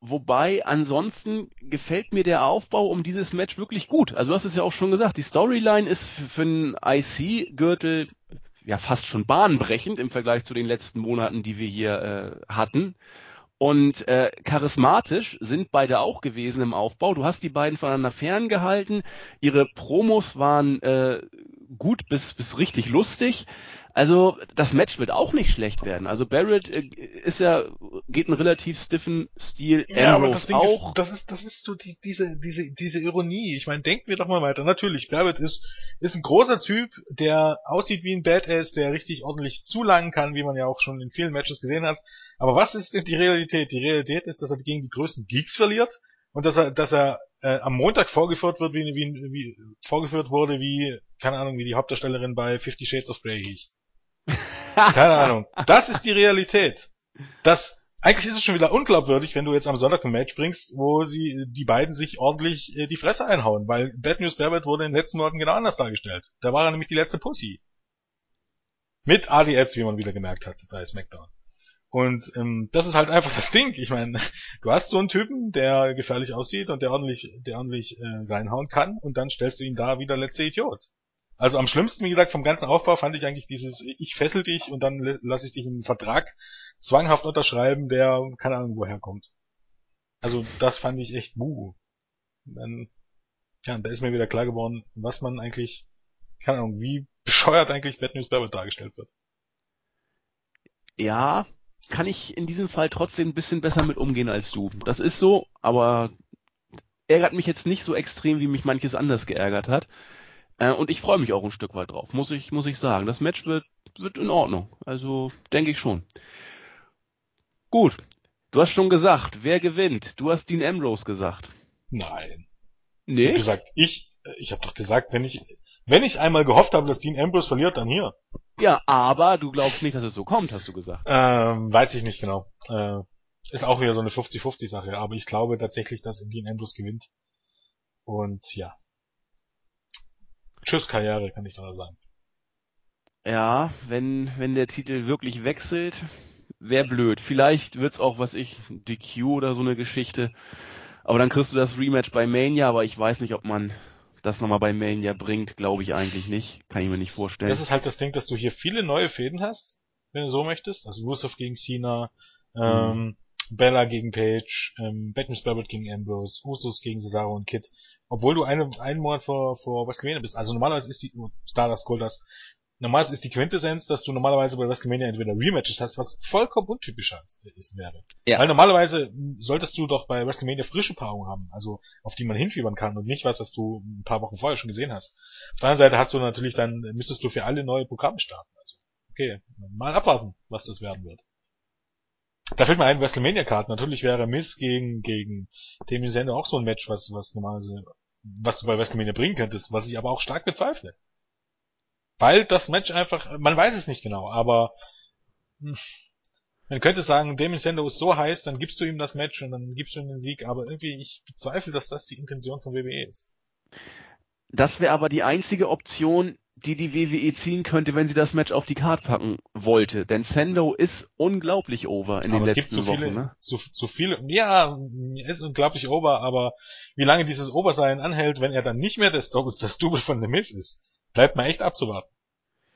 wobei ansonsten gefällt mir der Aufbau um dieses Match wirklich gut. Also du hast es ja auch schon gesagt, die Storyline ist für einen IC-Gürtel ja fast schon bahnbrechend im Vergleich zu den letzten Monaten, die wir hier hatten. Und charismatisch sind beide auch gewesen im Aufbau. Du hast die beiden voneinander ferngehalten. Ihre Promos waren gut bis richtig lustig. Also das Match wird auch nicht schlecht werden. Also Barrett geht einen relativ stiffen Stil. Ja, aber das Ding auch. Das ist so diese Ironie. Ich meine, denken wir doch mal weiter. Natürlich, Barrett ist ein großer Typ, der aussieht wie ein Badass, der richtig ordentlich zulangen kann, wie man ja auch schon in vielen Matches gesehen hat. Aber was ist denn die Realität? Die Realität ist, dass er gegen die größten Geeks verliert und dass er am Montag vorgeführt wird, wie keine Ahnung, wie die Hauptdarstellerin bei 50 Shades of Grey hieß. Keine Ahnung. Das ist die Realität. Eigentlich ist es schon wieder unglaubwürdig, wenn du jetzt am Sonntag ein Match bringst, wo die beiden sich ordentlich die Fresse einhauen, weil Bad News Barrett wurde in den letzten Monaten genau anders dargestellt. Da war er nämlich die letzte Pussy. Mit ADS, wie man wieder gemerkt hat, bei SmackDown. Und das ist halt einfach das Ding. Ich meine, du hast so einen Typen, der gefährlich aussieht und der ordentlich reinhauen kann und dann stellst du ihn da wie der letzte Idiot. Also am schlimmsten, wie gesagt, vom ganzen Aufbau fand ich eigentlich dieses, ich fessel dich und dann lasse ich dich einen Vertrag zwanghaft unterschreiben, der keine Ahnung woher kommt. Also das fand ich echt buh. Da ist mir wieder klar geworden, was man eigentlich, keine Ahnung, wie bescheuert eigentlich Bad News Barrett dargestellt wird. Ja, kann ich in diesem Fall trotzdem ein bisschen besser mit umgehen als du. Das ist so, aber ärgert mich jetzt nicht so extrem, wie mich manches anders geärgert hat. Und ich freue mich auch ein Stück weit drauf, muss ich sagen. Das Match wird in Ordnung. Also, denke ich schon. Gut. Du hast schon gesagt, wer gewinnt? Du hast Dean Ambrose gesagt. Nein. Nee? Ich habe doch gesagt, wenn ich einmal gehofft habe, dass Dean Ambrose verliert, dann hier. Ja, aber du glaubst nicht, dass es so kommt, hast du gesagt. Weiß ich nicht genau. Ist auch wieder so eine 50-50 Sache, aber ich glaube tatsächlich, dass Dean Ambrose gewinnt. Und ja. Tschüss Karriere, kann ich da sagen. Ja, wenn der Titel wirklich wechselt, wäre blöd. Vielleicht wird's auch, DQ oder so eine Geschichte. Aber dann kriegst du das Rematch bei Mania, aber ich weiß nicht, ob man das nochmal bei Mania bringt, glaube ich eigentlich nicht. Kann ich mir nicht vorstellen. Das ist halt das Ding, dass du hier viele neue Fäden hast, wenn du so möchtest. Also Rusev gegen Cena, Bella gegen Paige, Bad News Barrett gegen Ambrose, Usos gegen Cesaro und Kidd. Obwohl du einen Monat vor WrestleMania bist. Also normalerweise ist die Stardust, Goldust Normal ist die Quintessenz, dass du normalerweise bei WrestleMania entweder Rematches hast, was vollkommen untypisch ist, wäre. Ja. Weil normalerweise solltest du doch bei WrestleMania frische Paarungen haben, also auf die man hinfiebern kann und nicht was, was du ein paar Wochen vorher schon gesehen hast. Auf der anderen Seite hast du natürlich dann, müsstest du für alle neue Programme starten. Also, okay, mal abwarten, was das werden wird. Da fällt mir ein, WrestleMania-Card. Natürlich wäre Miz gegen Damien Sandow auch so ein Match, was normalerweise, was du bei WrestleMania bringen könntest, was ich aber auch stark bezweifle. Weil das Match einfach, man weiß es nicht genau, aber man könnte sagen, Damien Sandow ist so heiß, dann gibst du ihm das Match und dann gibst du ihm den Sieg, aber irgendwie, ich bezweifle, dass das die Intention von WWE ist. Das wäre aber die einzige Option, die WWE ziehen könnte, wenn sie das Match auf die Card packen wollte, denn Sandow ist unglaublich over in den letzten Wochen. Zu viele, ja, ist unglaublich over, aber wie lange dieses Obersein anhält, wenn er dann nicht mehr das Double von The Miz ist, bleibt mal echt abzuwarten.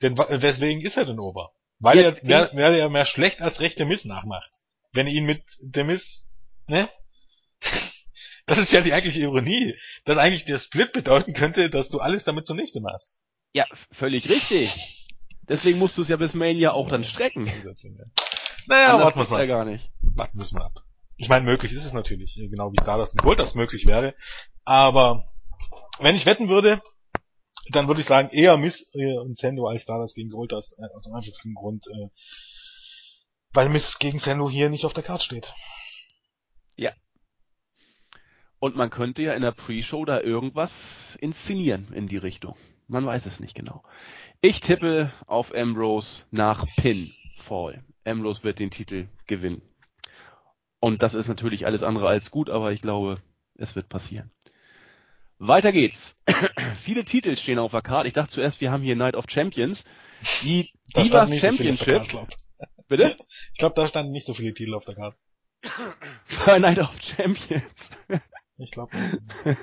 Denn weswegen ist er denn Ober? Weil er mehr schlecht als recht der Miss nachmacht. Wenn er ihn mit der Miss, ne? Das ist ja die eigentliche Ironie, dass eigentlich der Split bedeuten könnte, dass du alles damit zunichte machst. Ja, völlig richtig. Deswegen musst du es ja bis Mania auch dann strecken. Naja, warten wir's mal. Gar nicht. Warten wir's mal ab. Ich meine, möglich ist es natürlich, genau wie Stardust und Goldust möglich wäre. Aber wenn ich wetten würde, dann würde ich sagen, eher Miz und Sandow als Stardust gegen Goldust, aus einem einfachen Grund, weil Miz gegen Sandow hier nicht auf der Karte steht. Ja. Und man könnte ja in der Pre-Show da irgendwas inszenieren in die Richtung. Man weiß es nicht genau. Ich tippe auf Ambrose nach Pinfall. Ambrose wird den Titel gewinnen. Und das ist natürlich alles andere als gut, aber ich glaube, es wird passieren. Weiter geht's. Viele Titel stehen auf der Karte. Ich dachte zuerst, wir haben hier Night of Champions. Die Divas Championship. Bitte? Ich glaube, da standen nicht so viele Titel auf der Karte. Bei Night of Champions. Ich glaube nicht.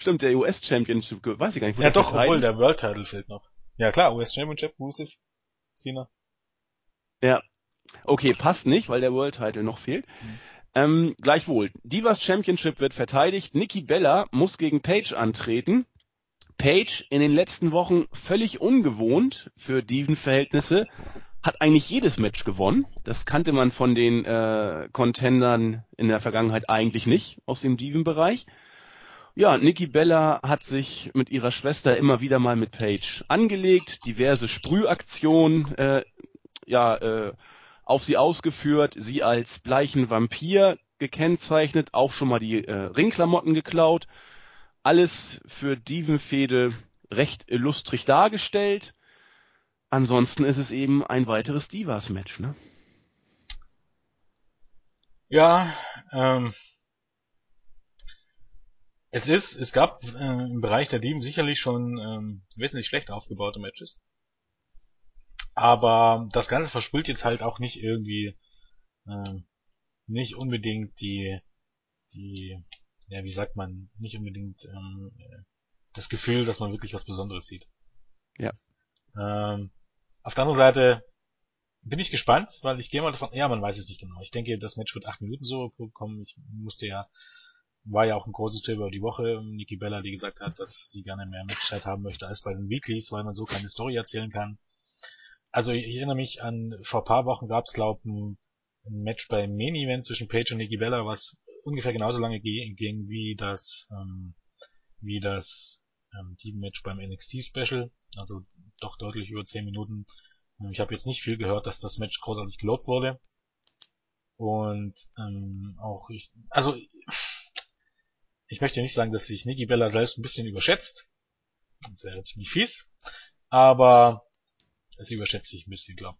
Stimmt, der US Championship, weiß ich gar nicht. Ja doch, obwohl der World Title fehlt noch. Ja klar, US Championship, Rusev, Cena. Ja. Okay, passt nicht, weil der World Title noch fehlt. Mhm. Gleichwohl, Divas Championship wird verteidigt, Nikki Bella muss gegen Paige antreten. Paige, in den letzten Wochen völlig ungewohnt für Diven-Verhältnisse, hat eigentlich jedes Match gewonnen. Das kannte man von den Contendern in der Vergangenheit eigentlich nicht, aus dem Diven-Bereich. Ja, Nikki Bella hat sich mit ihrer Schwester immer wieder mal mit Paige angelegt, diverse Sprühaktionen, auf sie ausgeführt, sie als bleichen Vampir gekennzeichnet, auch schon mal die Ringklamotten geklaut. Alles für Divenfehde recht illustrig dargestellt. Ansonsten ist es eben ein weiteres Divas-Match, ne? Ja, es gab im Bereich der Diven sicherlich schon wesentlich schlecht aufgebaute Matches. Aber das Ganze verspült jetzt halt auch nicht irgendwie nicht unbedingt das Gefühl, dass man wirklich was Besonderes sieht. Ja. Auf der anderen Seite bin ich gespannt, weil ich gehe mal davon, ja, man weiß es nicht genau. Ich denke, das Match wird 8 Minuten so kommen. War ja auch ein großes Thema über die Woche. Nikki Bella, die gesagt hat, dass sie gerne mehr Matchzeit haben möchte als bei den Weeklies, weil man so keine Story erzählen kann. Also ich erinnere mich an, vor ein paar Wochen gab es, glaube ich, ein Match beim Main Event zwischen Paige und Nikki Bella, was ungefähr genauso lange ging wie das Team-Match beim NXT-Special, also doch deutlich über 10 Minuten. Ich habe jetzt nicht viel gehört, dass das Match großartig gelobt wurde. Und ich möchte nicht sagen, dass sich Nikki Bella selbst ein bisschen überschätzt. Das wäre ziemlich fies. Aber es überschätzt sich ein bisschen, glaube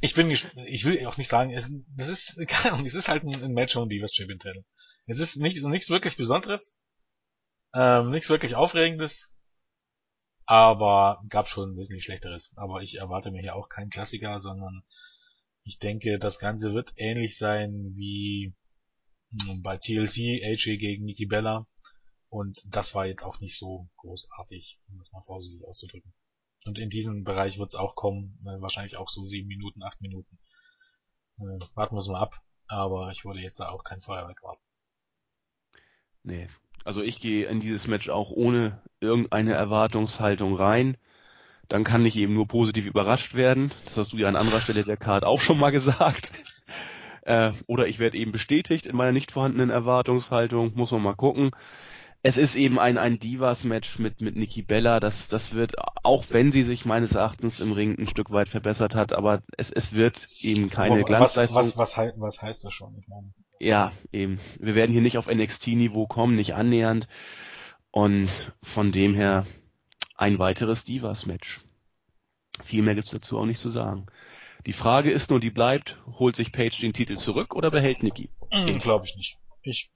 ich. Ich will auch nicht sagen, es ist halt ein Match um Divas Champion Title. Es ist nichts wirklich Besonderes, nichts wirklich Aufregendes, aber gab schon wesentlich Schlechteres. Aber ich erwarte mir hier auch keinen Klassiker, sondern ich denke, das Ganze wird ähnlich sein wie bei TLC, AJ gegen Nikki Bella. Und das war jetzt auch nicht so großartig, um das mal vorsichtig auszudrücken. Und in diesem Bereich wird es auch kommen, wahrscheinlich auch so 7 Minuten, 8 Minuten. Warten wir es mal ab, aber ich würde jetzt da auch kein Feuerwerk warten. Nee, Also ich gehe in dieses Match auch ohne irgendeine Erwartungshaltung rein. Dann kann ich eben nur positiv überrascht werden. Das hast du ja an anderer Stelle der Card auch schon mal gesagt. Oder ich werde eben bestätigt in meiner nicht vorhandenen Erwartungshaltung. Muss man mal gucken. Es ist eben ein Divas-Match mit Nikki Bella. Das wird, auch wenn sie sich meines Erachtens im Ring ein Stück weit verbessert hat, aber es wird eben keine Glanzleistung. Was heißt das schon? Ja, eben. Wir werden hier nicht auf NXT-Niveau kommen, nicht annähernd. Und von dem her ein weiteres Divas-Match. Viel mehr gibt's dazu auch nicht zu sagen. Die Frage ist nur, die bleibt, holt sich Paige den Titel zurück oder behält Nikki? Glaube ich nicht.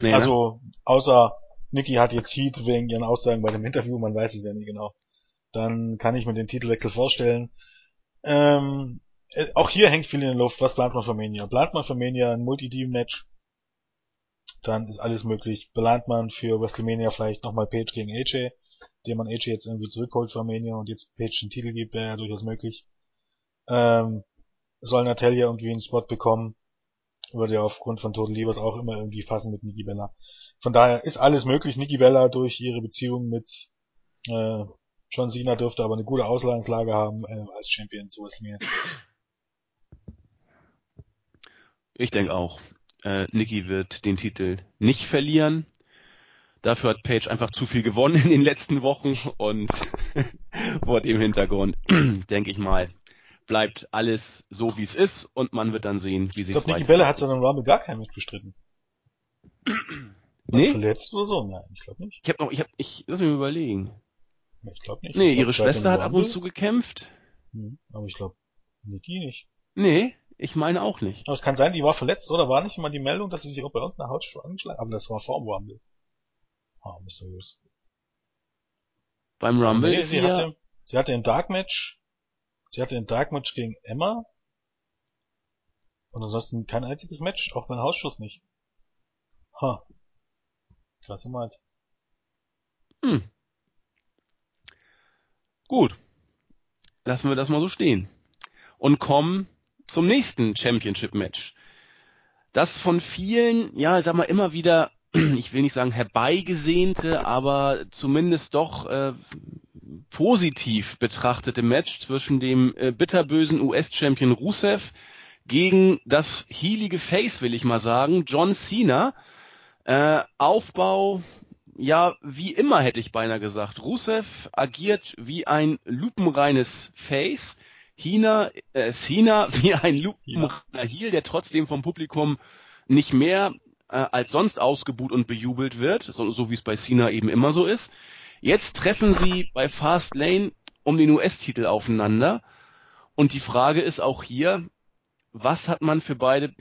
Außer Nikki hat jetzt Heat wegen ihren Aussagen bei dem Interview, man weiß es ja nie genau. Dann kann ich mir den Titelwechsel vorstellen. Auch hier hängt viel in der Luft. Was plant man für Mania? Plant man für Mania ein Multi-Team-Match? Dann ist alles möglich. Plant man für WrestleMania vielleicht nochmal Paige gegen AJ, den man AJ jetzt irgendwie zurückholt für Mania und jetzt Paige den Titel gibt, wäre ja durchaus möglich. Soll Natalia irgendwie einen Spot bekommen? Würde ja aufgrund von Total Divas auch immer irgendwie fassen mit Nikki Bella. Von daher ist alles möglich. Nikki Bella durch ihre Beziehung mit John Cena dürfte aber eine gute Ausgangslage haben als Champion zu WrestleMania. Ich denke auch. Nikki wird den Titel nicht verlieren. Dafür hat Paige einfach zu viel gewonnen in den letzten Wochen und vor dem Hintergrund, denke ich mal, bleibt alles so, wie es ist und man wird dann sehen, wie sich es weiterentwickelt. Ich glaube, Nikki Bella hat seinen Rumble gar keinen mitbestritten. Nee? Verletzt oder so? Nein, ich glaube nicht. Lass mich überlegen. Ich glaube nicht. Nee, ihre Schwester hat ab und zu gekämpft. Aber ich glaube, Nikki nicht. Nee, ich meine auch nicht. Aber es kann sein, die war verletzt, oder? War nicht immer die Meldung, dass sie sich auch bei irgendeiner Hautschuhe angeschlagen hat? Aber das war vor dem Rumble. Mysteriös. Beim Rumble? Nee, sie hatte ein Dark Match. Sie hatte ein Dark Match gegen Emma. Und ansonsten kein einziges Match, auch beim Hausschuss nicht. Klasse meint. Gut. Lassen wir das mal so stehen. Und kommen zum nächsten Championship-Match. Das von vielen, ja, ich sag mal, immer wieder, ich will nicht sagen herbeigesehnte, aber zumindest doch positiv betrachtete Match zwischen dem bitterbösen US-Champion Rusev gegen das heelige Face, will ich mal sagen, John Cena. Aufbau, ja, wie immer hätte ich beinahe gesagt. Rusev agiert wie ein lupenreines Face, Cena wie ein lupenreiner Heel, der trotzdem vom Publikum nicht mehr als sonst ausgebuht und bejubelt wird, so wie es bei Cena eben immer so ist. Jetzt treffen sie bei Fastlane um den US-Titel aufeinander und die Frage ist auch hier, was hat man für beide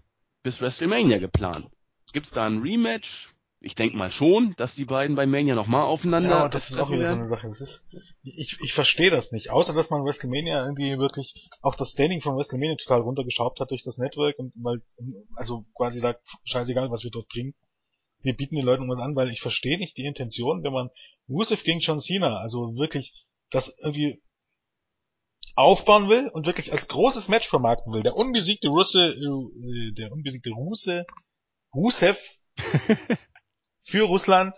bis WrestleMania geplant? Gibt's da ein Rematch? Ich denke mal schon, dass die beiden bei Mania nochmal aufeinander... Ja, das ist auch wieder so eine Sache. Das ist, ich verstehe das nicht. Außer, dass man WrestleMania irgendwie wirklich auch das Standing von WrestleMania total runtergeschraubt hat durch das Network und weil, also quasi sagt, scheißegal, was wir dort bringen. Wir bieten den Leuten was an, weil ich verstehe nicht die Intention, wenn man Rusev gegen John Cena, also wirklich das irgendwie aufbauen will und wirklich als großes Match vermarkten will. Der unbesiegte Rusev für Russland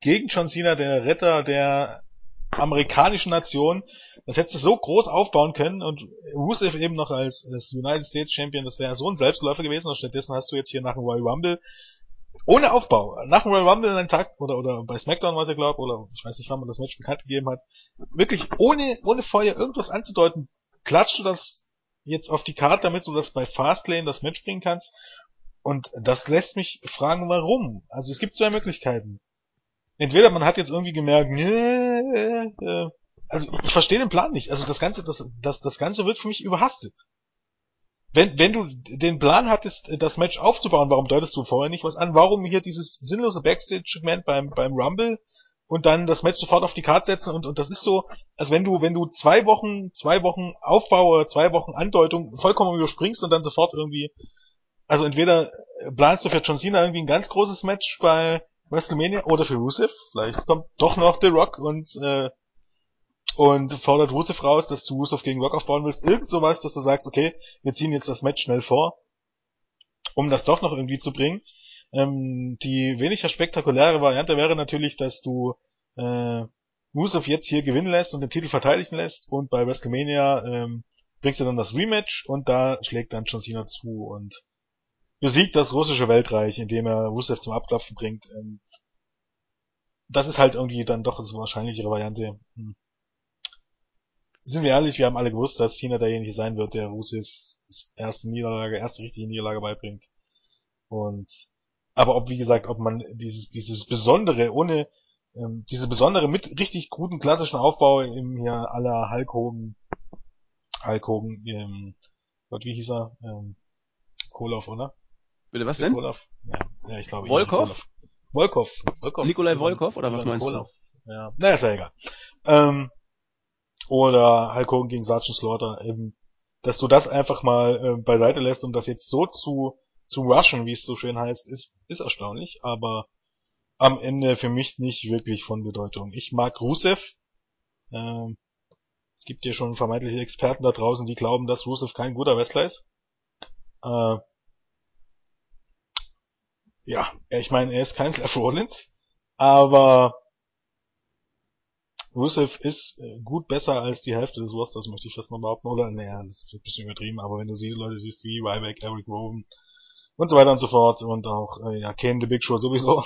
gegen John Cena, der Retter der amerikanischen Nation. Das hättest du so groß aufbauen können und Rusev eben noch als United States Champion, das wäre so ein Selbstläufer gewesen und stattdessen hast du jetzt hier nach dem Royal Rumble ohne Aufbau, nach dem Royal Rumble einen Tag oder bei SmackDown war es ja glaube oder ich weiß nicht, wann man das Match bekannt gegeben hat, wirklich ohne vorher irgendwas anzudeuten, klatscht du das jetzt auf die Karte, damit du das bei Fastlane das Match bringen kannst. Und das lässt mich fragen, warum? Also es gibt zwei Möglichkeiten. Entweder man hat jetzt irgendwie gemerkt, also ich verstehe den Plan nicht. Also das Ganze wird für mich überhastet. Wenn du den Plan hattest, das Match aufzubauen, warum deutest du vorher nicht was an? Warum hier dieses sinnlose Backstage-Segment beim Rumble und dann das Match sofort auf die Karte setzen und das ist so, als wenn du zwei Wochen Aufbau, 2 Wochen Andeutung vollkommen überspringst und dann sofort irgendwie. Also entweder planst du für John Cena irgendwie ein ganz großes Match bei WrestleMania oder für Rusev. Vielleicht kommt doch noch The Rock und fordert Rusev raus, dass du Rusev gegen Rock aufbauen willst. Irgend sowas, dass du sagst, okay, wir ziehen jetzt das Match schnell vor, um das doch noch irgendwie zu bringen. Die weniger spektakuläre Variante wäre natürlich, dass du Rusev jetzt hier gewinnen lässt und den Titel verteidigen lässt und bei WrestleMania bringst du dann das Rematch und da schlägt dann John Cena zu und besiegt das russische Weltreich, indem er Rusev zum Abklopfen bringt. Das ist halt irgendwie dann doch das wahrscheinlichere Variante. Sind wir ehrlich, wir haben alle gewusst, dass Cena derjenige sein wird, der Rusev erste richtige Niederlage beibringt. Aber ob man dieses Besondere ohne diese besondere mit richtig guten klassischen Aufbau im hier à la Hulk Hogan, wie hieß er? Koloff, oder? Bitte, was denn? Koloff. Ja, ich glaube. Volkov. Nikolai Volkov, oder was meinst du? Ja, naja, ist ja egal. Oder Hulk Hogan gegen Sergeant Slaughter, eben, dass du das einfach mal beiseite lässt, um das jetzt so zu rushen, wie es so schön heißt, ist erstaunlich, aber am Ende für mich nicht wirklich von Bedeutung. Ich mag Rusev. Es gibt ja schon vermeintliche Experten da draußen, die glauben, dass Rusev kein guter Wrestler ist. Ja, ich meine, er ist kein Seth Rollins, aber Rusev ist gut besser als die Hälfte des Rosters, möchte ich fast mal behaupten, oder? Naja, das ist ein bisschen übertrieben, aber wenn du diese Leute siehst wie Ryback, Eric Rowan und so weiter und so fort und auch Kane, The Big Show sowieso,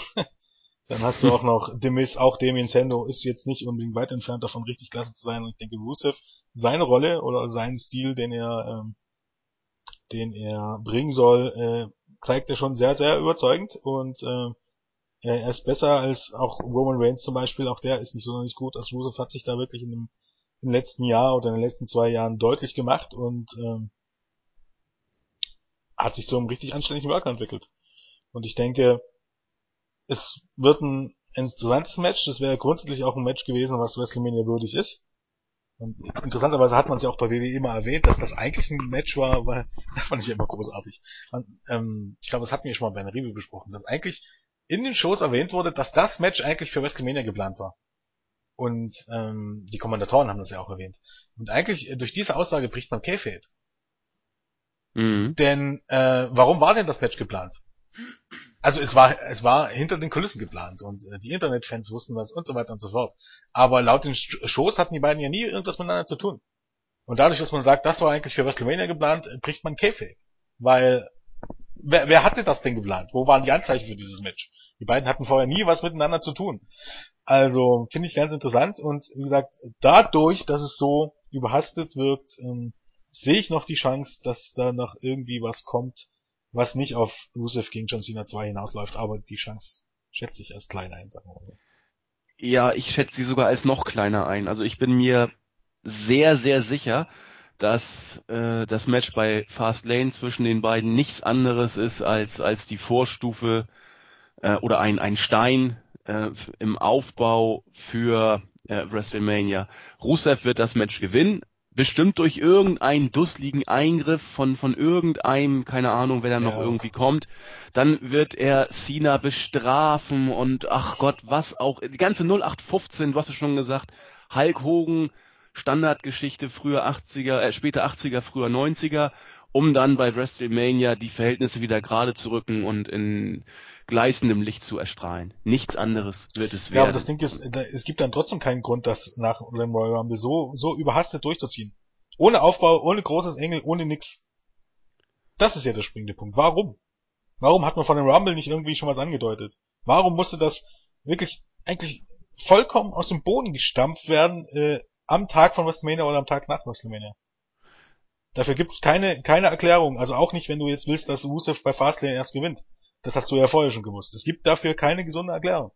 dann hast du auch noch The Miz, auch Damien Sandow ist jetzt nicht unbedingt weit entfernt davon, richtig klasse zu sein und ich denke, Rusev, seine Rolle oder seinen Stil, den er bringen soll, zeigt er schon sehr, sehr überzeugend und er ist besser als auch Roman Reigns zum Beispiel, auch der ist nicht sonderlich gut, als Rusev hat sich da wirklich im letzten Jahr oder in den letzten 2 Jahren deutlich gemacht und hat sich zu einem richtig anständigen Worker entwickelt. Und ich denke, es wird ein interessantes Match, das wäre grundsätzlich auch ein Match gewesen, was WrestleMania würdig ist. Und interessanterweise hat man es ja auch bei WWE immer erwähnt, dass das eigentlich ein Match war, weil das fand ich ja immer großartig. Und, ich glaube, das hatten wir schon mal bei einer Review besprochen, dass eigentlich in den Shows erwähnt wurde, dass das Match eigentlich für WrestleMania geplant war. Und die Kommentatoren haben das ja auch erwähnt. Und eigentlich durch diese Aussage bricht man Kayfabe. Mhm. Denn warum war denn das Match geplant? Also es war hinter den Kulissen geplant und die Internetfans wussten was und so weiter und so fort. Aber laut den Shows hatten die beiden ja nie irgendwas miteinander zu tun. Und dadurch, dass man sagt, das war eigentlich für WrestleMania geplant, bricht man Kayfabe. Weil, wer hatte das denn geplant? Wo waren die Anzeichen für dieses Match? Die beiden hatten vorher nie was miteinander zu tun. Also, finde ich ganz interessant und wie gesagt, dadurch, dass es so überhastet wirkt, sehe ich noch die Chance, dass da noch irgendwie was kommt, was nicht auf Rusev gegen John Cena 2 hinausläuft, aber die Chance schätze ich als kleiner ein, sagen wir mal. Ja, ich schätze sie sogar als noch kleiner ein. Also ich bin mir sehr, sehr sicher, dass das Match bei Fastlane zwischen den beiden nichts anderes ist als die Vorstufe oder ein Stein im Aufbau für WrestleMania. Rusev wird das Match gewinnen, bestimmt durch irgendeinen dusseligen Eingriff von irgendeinem, keine Ahnung, wer dann noch irgendwie kommt, dann wird er Cena bestrafen und ach Gott, was auch, die ganze 0815, du hast es schon gesagt, Hulk Hogan, Standardgeschichte, früher 80er, später 80er, früher 90er, um dann bei WrestleMania die Verhältnisse wieder gerade zu rücken und in gleißendem Licht zu erstrahlen. Nichts anderes wird es werden. Ja, aber das Ding ist, es gibt dann trotzdem keinen Grund, das nach dem Royal Rumble so überhastet durchzuziehen. Ohne Aufbau, ohne großes Engel, ohne nix. Das ist ja der springende Punkt. Warum? Warum hat man von dem Rumble nicht irgendwie schon was angedeutet? Warum musste das wirklich eigentlich vollkommen aus dem Boden gestampft werden, am Tag von WrestleMania oder am Tag nach WrestleMania? Dafür gibt es keine Erklärung. Also auch nicht, wenn du jetzt willst, dass Rusev bei Fastlane erst gewinnt. Das hast du ja vorher schon gewusst. Es gibt dafür keine gesunde Erklärung.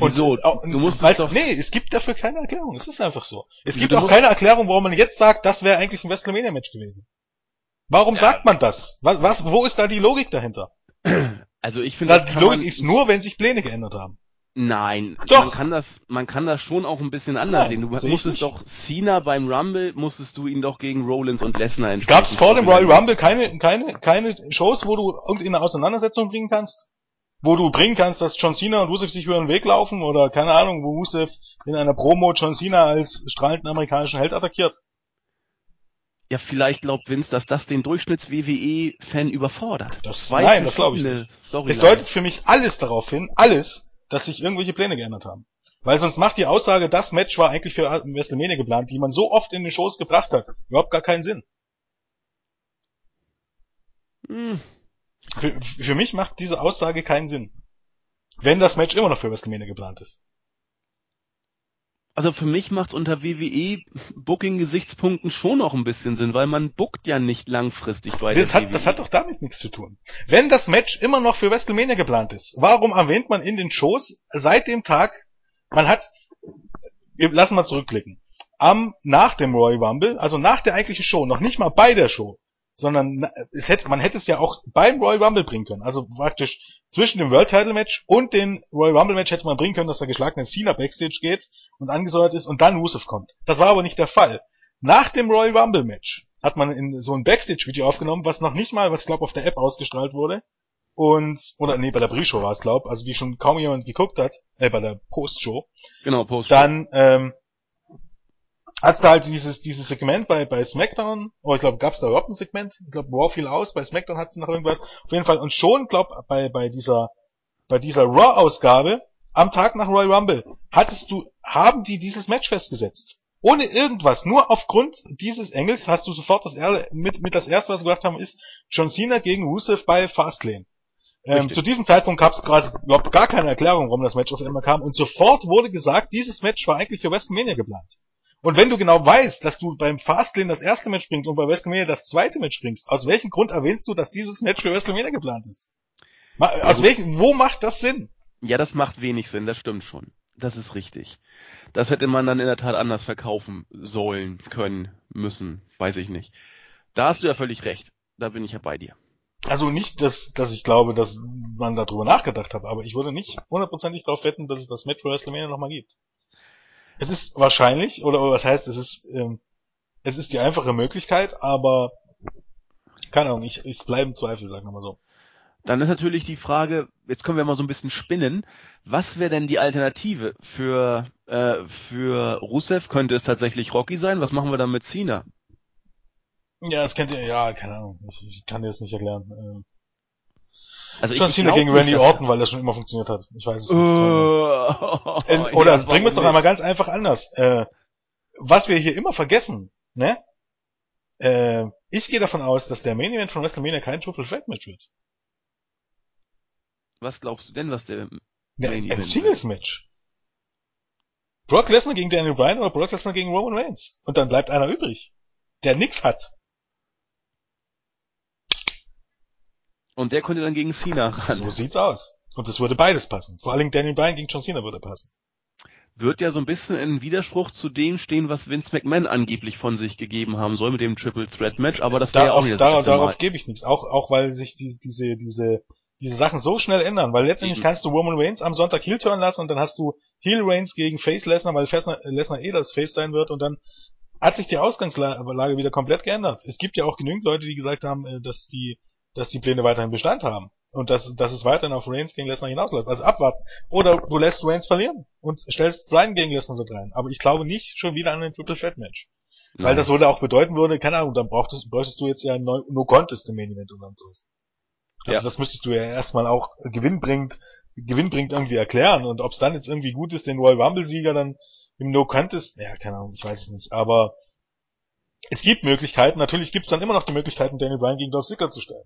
Und so, du musst es doch... Nee, es gibt dafür keine Erklärung. Es ist einfach so. Es gibt auch keine Erklärung, warum man jetzt sagt, das wäre eigentlich ein WrestleMania-Match gewesen. Warum sagt man das? Wo ist da die Logik dahinter? Also ich finde, die Logik ist nur, wenn sich Pläne geändert haben. Nein, doch. Man kann das schon auch ein bisschen anders sehen. Du musstest doch Cena beim Rumble, musstest du ihn doch gegen Rollins und Lesnar entscheiden. Gab's vor dem Royal Rumble keine Shows, wo du irgendeine Auseinandersetzung bringen kannst? Wo du bringen kannst, dass John Cena und Rusev sich über den Weg laufen oder keine Ahnung, wo Rusev in einer Promo John Cena als strahlenden amerikanischen Held attackiert? Ja, vielleicht glaubt Vince, dass das den Durchschnitts-WWE-Fan überfordert. Nein, das glaube ich nicht. Es deutet für mich alles darauf hin, dass sich irgendwelche Pläne geändert haben. Weil sonst macht die Aussage, das Match war eigentlich für WrestleMania geplant, die man so oft in den Shows gebracht hat, überhaupt gar keinen Sinn. Hm. Für mich macht diese Aussage keinen Sinn. Wenn das Match immer noch für WrestleMania geplant ist. Also für mich macht unter WWE-Booking-Gesichtspunkten schon noch ein bisschen Sinn, weil man bookt ja nicht langfristig bei der WWE. Das hat doch damit nichts zu tun. Wenn das Match immer noch für WrestleMania geplant ist, warum erwähnt man in den Shows seit dem Tag, lassen wir zurückblicken, nach dem Royal Rumble, also nach der eigentlichen Show, noch nicht mal bei der Show, sondern man hätte es ja auch beim Royal Rumble bringen können, also praktisch zwischen dem World Title Match und dem Royal Rumble Match hätte man bringen können, dass der geschlagene Cena Backstage geht und angesäuert ist und dann Rusev kommt. Das war aber nicht der Fall. Nach dem Royal Rumble Match hat man in so ein Backstage Video aufgenommen, was noch nicht mal, was ich glaube auf der App ausgestrahlt wurde bei der Pre-Show war es glaube, also die schon kaum jemand geguckt hat, bei der Post-Show. Genau, Post-Show. Dann hat's halt dieses Segment bei SmackDown, ich glaube, gab's da überhaupt ein Segment? Ich glaube, Raw fiel aus, bei SmackDown hat's noch irgendwas. Auf jeden Fall, und schon, bei dieser Raw-Ausgabe, am Tag nach Royal Rumble, haben die dieses Match festgesetzt. Ohne irgendwas, nur aufgrund dieses Engels hast du sofort das erste, was wir gesagt haben, ist John Cena gegen Rusev bei Fastlane. Zu diesem Zeitpunkt gab es gar keine Erklärung, warum das Match auf einmal kam, und sofort wurde gesagt, dieses Match war eigentlich für WrestleMania geplant. Und wenn du genau weißt, dass du beim Fastlane das erste Match bringst und bei WrestleMania das zweite Match bringst, aus welchem Grund erwähnst du, dass dieses Match für WrestleMania geplant ist? Wo macht das Sinn? Ja, das macht wenig Sinn, das stimmt schon. Das ist richtig. Das hätte man dann in der Tat anders verkaufen sollen, können, müssen, weiß ich nicht. Da hast du ja völlig recht. Da bin ich ja bei dir. Also nicht, dass ich glaube, dass man darüber nachgedacht hat, aber ich würde nicht hundertprozentig darauf wetten, dass es das Match für WrestleMania nochmal gibt. Es ist wahrscheinlich, oder was heißt, es ist die einfache Möglichkeit, aber keine Ahnung, ich bleibe im Zweifel, sagen wir mal so. Dann ist natürlich die Frage, jetzt können wir mal so ein bisschen spinnen, was wäre denn die Alternative für Rusev? Könnte es tatsächlich Rocky sein? Was machen wir dann mit Cena? Ja, keine Ahnung, ich kann dir das nicht erklären. Also John Cena gegen Randy Orton, weil das schon immer funktioniert hat. Ich weiß es nicht. Bringen wir es doch einmal ganz einfach anders. Was wir hier immer vergessen, ne? Ich gehe davon aus, dass der Main Event von WrestleMania kein Triple Threat Match wird. Was glaubst du denn, was der Main Event? Ein Singles Match. Brock Lesnar gegen Daniel Bryan oder Brock Lesnar gegen Roman Reigns. Und dann bleibt einer übrig, der nix hat. Und der konnte dann gegen Cena ran. So sieht's aus. Und es würde beides passen. Vor allem Daniel Bryan gegen John Cena würde passen. Wird ja so ein bisschen in Widerspruch zu dem stehen, was Vince McMahon angeblich von sich gegeben haben soll mit dem Triple Threat Match, aber das wäre ja auch nicht das erste Mal. Darauf gebe ich nichts. Auch weil sich diese Sachen so schnell ändern, weil letztendlich kannst du Roman Reigns am Sonntag Heel turn lassen und dann hast du Heel Reigns gegen Face Lesnar, weil Lesnar eh das Face sein wird und dann hat sich die Ausgangslage wieder komplett geändert. Es gibt ja auch genügend Leute, die gesagt haben, dass die Pläne weiterhin Bestand haben und dass es weiterhin auf Reigns gegen Lesnar hinausläuft. Also abwarten. Oder du lässt Reigns verlieren und stellst Bryan gegen Lesnar dort rein. Aber ich glaube nicht schon wieder an den Triple Threat Match. Nein. Weil das würde auch bedeuten würde, keine Ahnung, dann bräuchtest du jetzt ja No Contest im Main Event oder so. Also das müsstest du ja erstmal auch gewinnbringend irgendwie erklären. Und ob es dann jetzt irgendwie gut ist, den Royal Rumble-Sieger dann im No Contest, keine Ahnung, ich weiß es nicht. Aber es gibt Möglichkeiten. Natürlich gibt es dann immer noch die Möglichkeiten, Daniel Bryan gegen Dolph Ziggler zu stellen,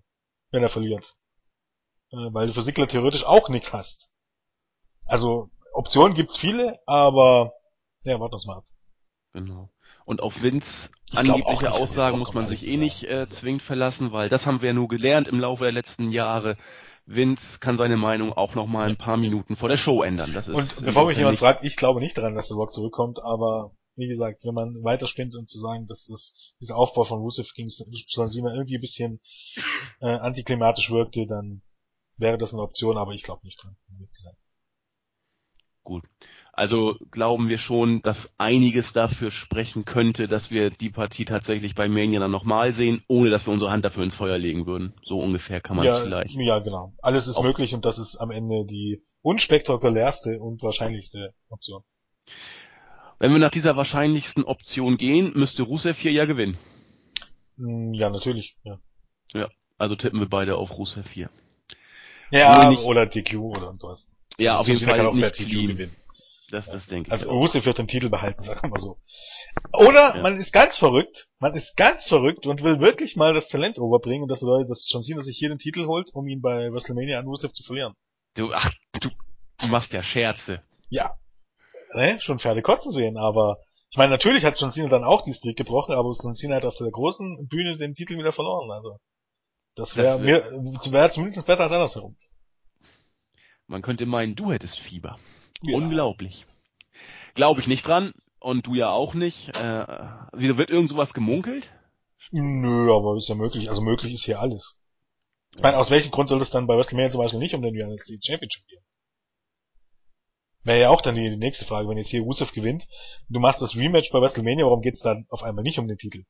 wenn er verliert. Weil du für Ziggler theoretisch auch nichts hast. Also Optionen gibt's viele, aber warten wir's mal ab. Genau. Und auf Vince angebliche Aussagen muss man sich nicht zwingend verlassen, weil das haben wir ja nur gelernt im Laufe der letzten Jahre. Vince kann seine Meinung auch nochmal ein paar Minuten vor der Show ändern. Das ist und bevor mich jemand fragt, ich glaube nicht daran, dass der Rock zurückkommt, aber wie gesagt, wenn man weiterspinnt und zu sagen, dass dieser Aufbau von Rusev gegen John Cena irgendwie ein bisschen antiklimatisch wirkte, dann wäre das eine Option, aber ich glaube nicht dran. Gut. Also glauben wir schon, dass einiges dafür sprechen könnte, dass wir die Partie tatsächlich bei Mania dann nochmal sehen, ohne dass wir unsere Hand dafür ins Feuer legen würden. So ungefähr kann man es vielleicht. Ja, genau. Alles ist möglich und das ist am Ende die unspektakulärste und wahrscheinlichste Option. Wenn wir nach dieser wahrscheinlichsten Option gehen, müsste Rusev hier ja gewinnen. Ja, natürlich. Ja. Ja, also tippen wir beide auf Rusev 4. Ja, nicht, oder TQ oder sowas. Ja, auf jeden Fall kann auch nicht TQ gewinnen. Das denke ich. Also Rusev wird den Titel behalten, sagen wir mal so. Oder man ist ganz verrückt, und will wirklich mal das Talent rüberbringen, und das bedeutet, dass John Cena sich hier den Titel holt, um ihn bei WrestleMania an Rusev zu verlieren. Du machst ja Scherze. Ja. Ne? Schon Pferde kotzen sehen, aber ich meine, natürlich hat John Cena dann auch die Streak gebrochen, aber John Cena hat auf der großen Bühne den Titel wieder verloren, also. Das wäre zumindest besser als andersherum. Man könnte meinen, du hättest Fieber. Ja. Unglaublich. Glaube ich nicht dran. Und du ja auch nicht. Wieso wird irgend sowas gemunkelt? Nö, aber ist ja möglich. Also möglich ist hier alles. Ich meine, aus welchem Grund soll das dann bei WrestleMania zum Beispiel nicht um den NXT Championship gehen? Wäre ja auch dann die nächste Frage, wenn jetzt hier Rusev gewinnt, du machst das Rematch bei WrestleMania, warum geht's dann auf einmal nicht um den Titel?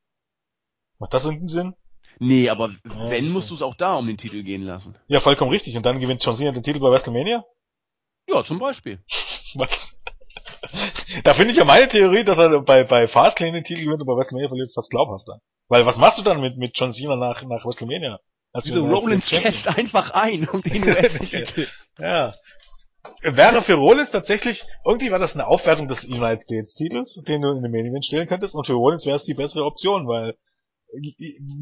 Macht das irgendeinen Sinn? Nee, aber ja, wenn, musst du es auch da um den Titel gehen lassen. Ja, vollkommen richtig. Und dann gewinnt John Cena den Titel bei WrestleMania? Ja, zum Beispiel. Was? Da finde ich ja meine Theorie, dass er bei Fastlane den Titel gewinnt und bei WrestleMania verliert, fast glaubhaft an. Weil was machst du dann mit John Cena nach WrestleMania? Also Rollins casht einfach ein um den US-Titel. Ja. Wäre für Rollins tatsächlich, irgendwie war das eine Aufwertung des United States-Titels, den du in den Main Event stellen könntest, und für Rollins wäre es die bessere Option, weil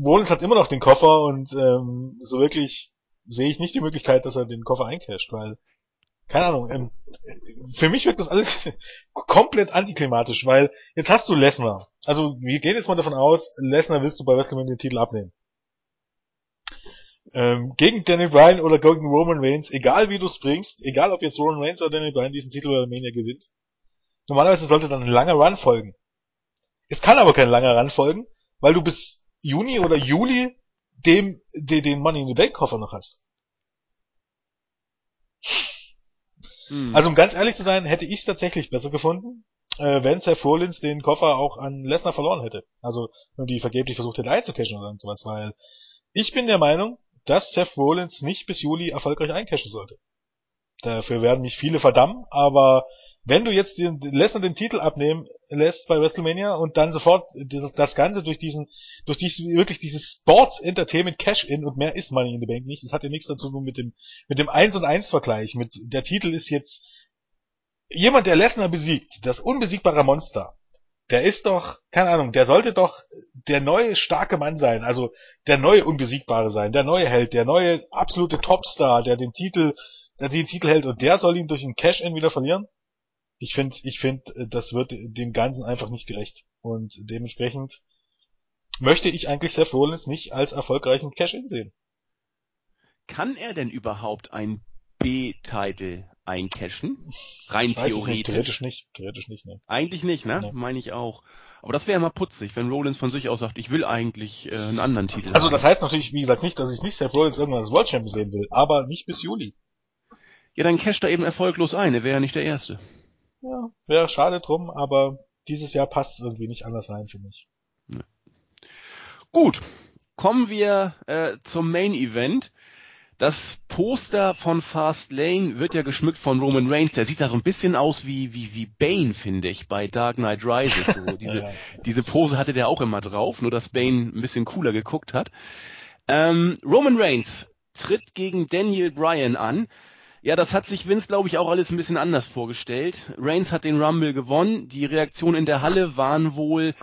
Rollins hat immer noch den Koffer und so wirklich sehe ich nicht die Möglichkeit, dass er den Koffer eincasht, weil keine Ahnung, für mich wirkt das alles komplett antiklimatisch, weil jetzt hast du Lesnar. Also wir gehen jetzt mal davon aus, Lesnar willst du bei WrestleMania den Titel abnehmen. Gegen Daniel Bryan oder gegen Roman Reigns, egal wie du es bringst, egal ob jetzt Roman Reigns oder Daniel Bryan diesen Titel bei WrestleMania gewinnt, normalerweise sollte dann ein langer Run folgen. Es kann aber kein langer Run folgen, weil du bis Juni oder Juli den Money in the Bank Koffer noch hast. Hm. Also um ganz ehrlich zu sein, hätte ich es tatsächlich besser gefunden, wenn Seth Rollins den Koffer auch an Lesnar verloren hätte. Also wenn die vergeblich versucht hätte einzucashen oder sowas, weil ich bin der Meinung, dass Seth Rollins nicht bis Juli erfolgreich eincashen sollte. Dafür werden mich viele verdammen, aber wenn du jetzt Lesnar den Titel abnehmen lässt bei WrestleMania und dann sofort das Ganze durch dieses Sports Entertainment Cash-In, und mehr ist Money in the Bank nicht, das hat ja nichts dazu tun mit dem 1&1-Vergleich, mit der Titel ist jetzt jemand, der Lesnar besiegt, das unbesiegbare Monster, der ist doch, keine Ahnung, der sollte doch der neue starke Mann sein, also der neue Unbesiegbare sein, der neue Held, der neue absolute Topstar, der den Titel hält, und der soll ihn durch ein Cash-In wieder verlieren? Ich finde, das wird dem Ganzen einfach nicht gerecht. Und dementsprechend möchte ich eigentlich Seth Rollins nicht als erfolgreichen Cash-In sehen. Kann er denn überhaupt einen B-Titel eincashen? Rein theoretisch. Nicht. Theoretisch nicht, ne. Eigentlich nicht, ne? Ja. Meine ich auch. Aber das wäre mal putzig, wenn Rollins von sich aus sagt, ich will eigentlich einen anderen Titel. Also das heißt natürlich, wie gesagt, nicht, dass ich nicht Seth Rollins irgendwann als World Champion sehen will, aber nicht bis Juli. Ja, dann casht er eben erfolglos ein, er wäre ja nicht der Erste. Ja, wäre schade drum, aber dieses Jahr passt es irgendwie nicht anders rein, finde ich. Nee. Gut, kommen wir zum Main Event. Das Poster von Fastlane wird ja geschmückt von Roman Reigns. Der sieht da so ein bisschen aus wie Bane, finde ich, bei Dark Knight Rises. So. Diese Pose hatte der auch immer drauf, nur dass Bane ein bisschen cooler geguckt hat. Roman Reigns tritt gegen Daniel Bryan an. Ja, das hat sich Vince, glaube ich, auch alles ein bisschen anders vorgestellt. Reigns hat den Rumble gewonnen. Die Reaktionen in der Halle waren wohl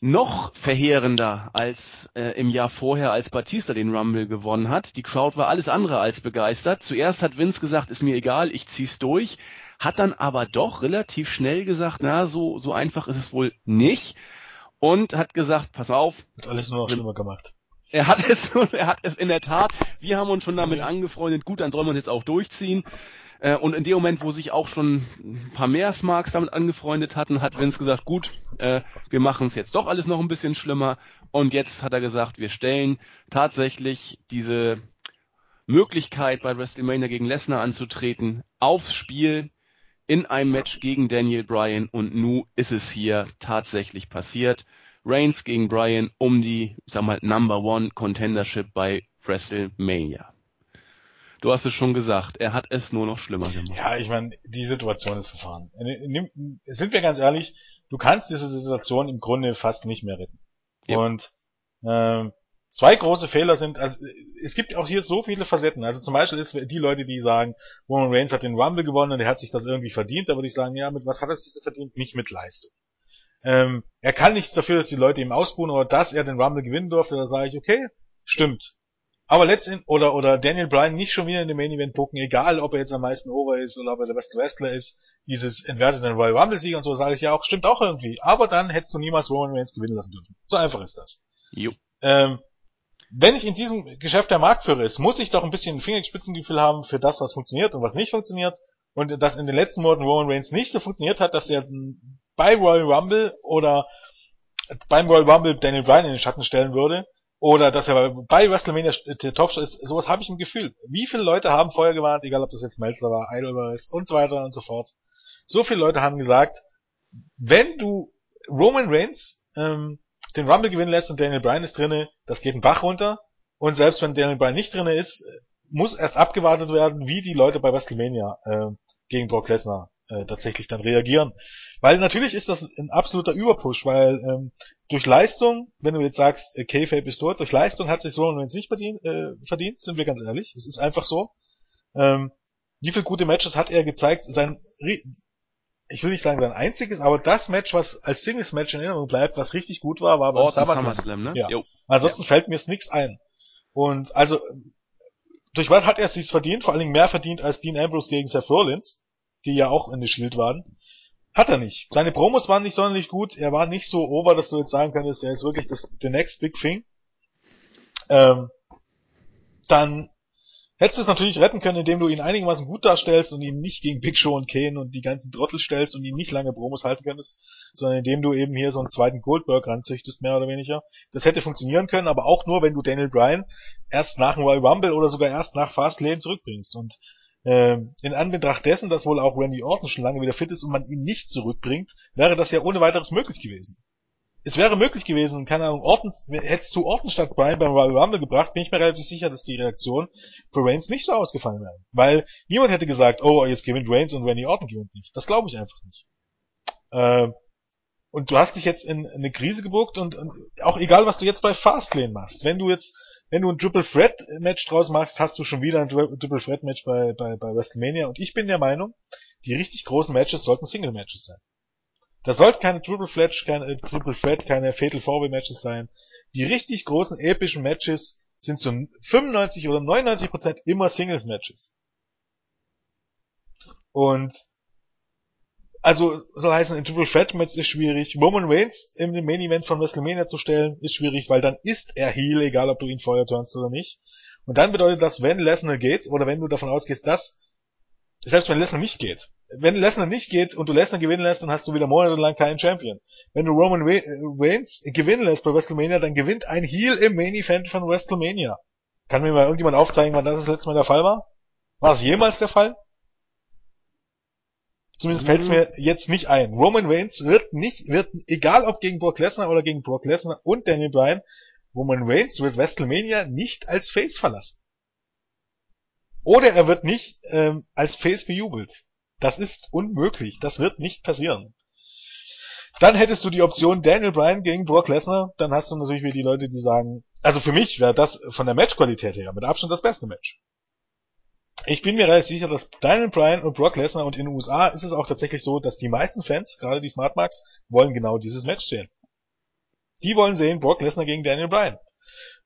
noch verheerender als im Jahr vorher, als Batista den Rumble gewonnen hat. Die Crowd war alles andere als begeistert. Zuerst hat Vince gesagt, ist mir egal, ich zieh's durch. Hat dann aber doch relativ schnell gesagt, na, so einfach ist es wohl nicht. Und hat gesagt, pass auf. Hat alles nur noch schlimmer gemacht. Er hat es in der Tat, wir haben uns schon damit angefreundet, gut, dann soll man jetzt auch durchziehen. Und in dem Moment, wo sich auch schon ein paar mehr Smarks damit angefreundet hatten, hat Vince gesagt, gut, wir machen es jetzt doch alles noch ein bisschen schlimmer. Und jetzt hat er gesagt, wir stellen tatsächlich diese Möglichkeit, bei WrestleMania gegen Lesnar anzutreten, aufs Spiel in einem Match gegen Daniel Bryan. Und nun ist es hier tatsächlich passiert. Reigns gegen Bryan um die, ich sag mal, Number One Contendership bei WrestleMania. Du hast es schon gesagt, er hat es nur noch schlimmer gemacht. Ja, ich meine, die Situation ist verfahren. Sind wir ganz ehrlich, du kannst diese Situation im Grunde fast nicht mehr retten. Ja. Und Zwei große Fehler sind, also es gibt auch hier so viele Facetten. Also zum Beispiel ist die Leute, die sagen, Roman Reigns hat den Rumble gewonnen und er hat sich das irgendwie verdient, da würde ich sagen, ja, mit was hat er sich das verdient? Nicht mit Leistung. Er kann nichts dafür, dass die Leute ihm ausbuhen, oder dass er den Rumble gewinnen durfte, da sage ich, okay, stimmt. Aber letztendlich, oder Daniel Bryan nicht schon wieder in dem Main Event bucken, egal ob er jetzt am meisten over ist oder ob er der beste Wrestler ist, dieses entwertete Royal Rumble Sieg und so, sage ich ja auch, stimmt auch irgendwie. Aber dann hättest du niemals Roman Reigns gewinnen lassen dürfen. So einfach ist das. Jo. Wenn ich in diesem Geschäft der Marktführer ist, muss ich doch ein bisschen ein Fingerspitzengefühl haben für das, was funktioniert und was nicht funktioniert. Und dass in den letzten Monaten Roman Reigns nicht so funktioniert hat, dass er bei Royal Rumble oder beim Royal Rumble Daniel Bryan in den Schatten stellen würde, oder dass er bei WrestleMania der Topstar ist, sowas habe ich im Gefühl. Wie viele Leute haben vorher gewarnt, egal ob das jetzt Meltzer war, Idol ist und so weiter und so fort. So viele Leute haben gesagt, wenn du Roman Reigns den Rumble gewinnen lässt und Daniel Bryan ist drinne, das geht ein Bach runter. Und selbst wenn Daniel Bryan nicht drinne ist, muss erst abgewartet werden, wie die Leute bei WrestleMania gegen Brock Lesnar tatsächlich dann reagieren. Weil natürlich ist das ein absoluter Überpush, weil durch Leistung, wenn du jetzt sagst, K-Fape ist tot, durch Leistung hat sich Roman Reigns nicht verdient, sind wir ganz ehrlich. Es ist einfach so. Wie viele gute Matches hat er gezeigt? Ich will nicht sagen sein einziges, aber das Match, was als Singles-Match in Erinnerung bleibt, was richtig gut war, war beim SummerSlam, ne? Ja. Ansonsten fällt mir jetzt nichts ein. Und also, durch was hat er es sich verdient? Vor allen Dingen mehr verdient als Dean Ambrose gegen Seth Rollins, die ja auch in der Shield waren. Hat er nicht. Seine Promos waren nicht sonderlich gut, er war nicht so over, dass du jetzt sagen könntest, er ist wirklich das the next big thing. Dann hättest du es natürlich retten können, indem du ihn einigermaßen gut darstellst und ihn nicht gegen Big Show und Kane und die ganzen Trottel stellst und ihn nicht lange Promos halten könntest, sondern indem du eben hier so einen zweiten Goldberg ranzüchtest, mehr oder weniger. Das hätte funktionieren können, aber auch nur, wenn du Daniel Bryan erst nach Royal Rumble oder sogar erst nach Fastlane zurückbringst. Und in Anbetracht dessen, dass wohl auch Randy Orton schon lange wieder fit ist und man ihn nicht zurückbringt, wäre das ja ohne weiteres möglich gewesen. Es wäre möglich gewesen, keine Ahnung, Orton, hättest du Orton statt Bryan beim Royal Rumble gebracht, bin ich mir relativ sicher, dass die Reaktion für Reigns nicht so ausgefallen wäre. Weil niemand hätte gesagt, oh, jetzt gewinnt Reigns und Randy Orton gewinnt nicht. Das glaube ich einfach nicht. Und du hast dich jetzt in eine Krise gebuckt und auch egal, was du jetzt bei Fastlane machst, wenn du ein Triple Threat Match draus machst, hast du schon wieder ein Triple Threat Match bei WrestleMania und ich bin der Meinung, die richtig großen Matches sollten Single Matches sein. Das sollten keine Triple Threat, keine Fatal 4-Way Matches sein. Die richtig großen, epischen Matches sind zu 95 oder 99% immer Singles Matches. Und, also, soll heißen, ein Triple Threat Match ist schwierig. Roman Reigns im Main Event von WrestleMania zu stellen, ist schwierig, weil dann ist er Heel, egal ob du ihn vorher turnst oder nicht. Und dann bedeutet das, wenn Lesnar geht, oder wenn du davon ausgehst, dass, selbst wenn Lesnar nicht geht, und du Lesnar gewinnen lässt, dann hast du wieder monatelang keinen Champion. Wenn du Roman Reigns gewinnen lässt bei WrestleMania, dann gewinnt ein Heel im Main Event von WrestleMania. Kann mir mal irgendjemand aufzeigen, wann das letzte Mal der Fall war? War es jemals der Fall? Zumindest fällt es mir jetzt nicht ein. Roman Reigns wird, egal ob gegen Brock Lesnar oder gegen Brock Lesnar und Daniel Bryan, Roman Reigns wird WrestleMania nicht als Face verlassen. Oder er wird nicht als Face bejubelt. Das ist unmöglich. Das wird nicht passieren. Dann hättest du die Option Daniel Bryan gegen Brock Lesnar. Dann hast du natürlich wieder die Leute, die sagen, also für mich wäre das von der Matchqualität her mit Abstand das beste Match. Ich bin mir relativ sicher, dass Daniel Bryan und Brock Lesnar, und in den USA ist es auch tatsächlich so, dass die meisten Fans, gerade die Smartmarks, wollen genau dieses Match sehen. Die wollen sehen Brock Lesnar gegen Daniel Bryan.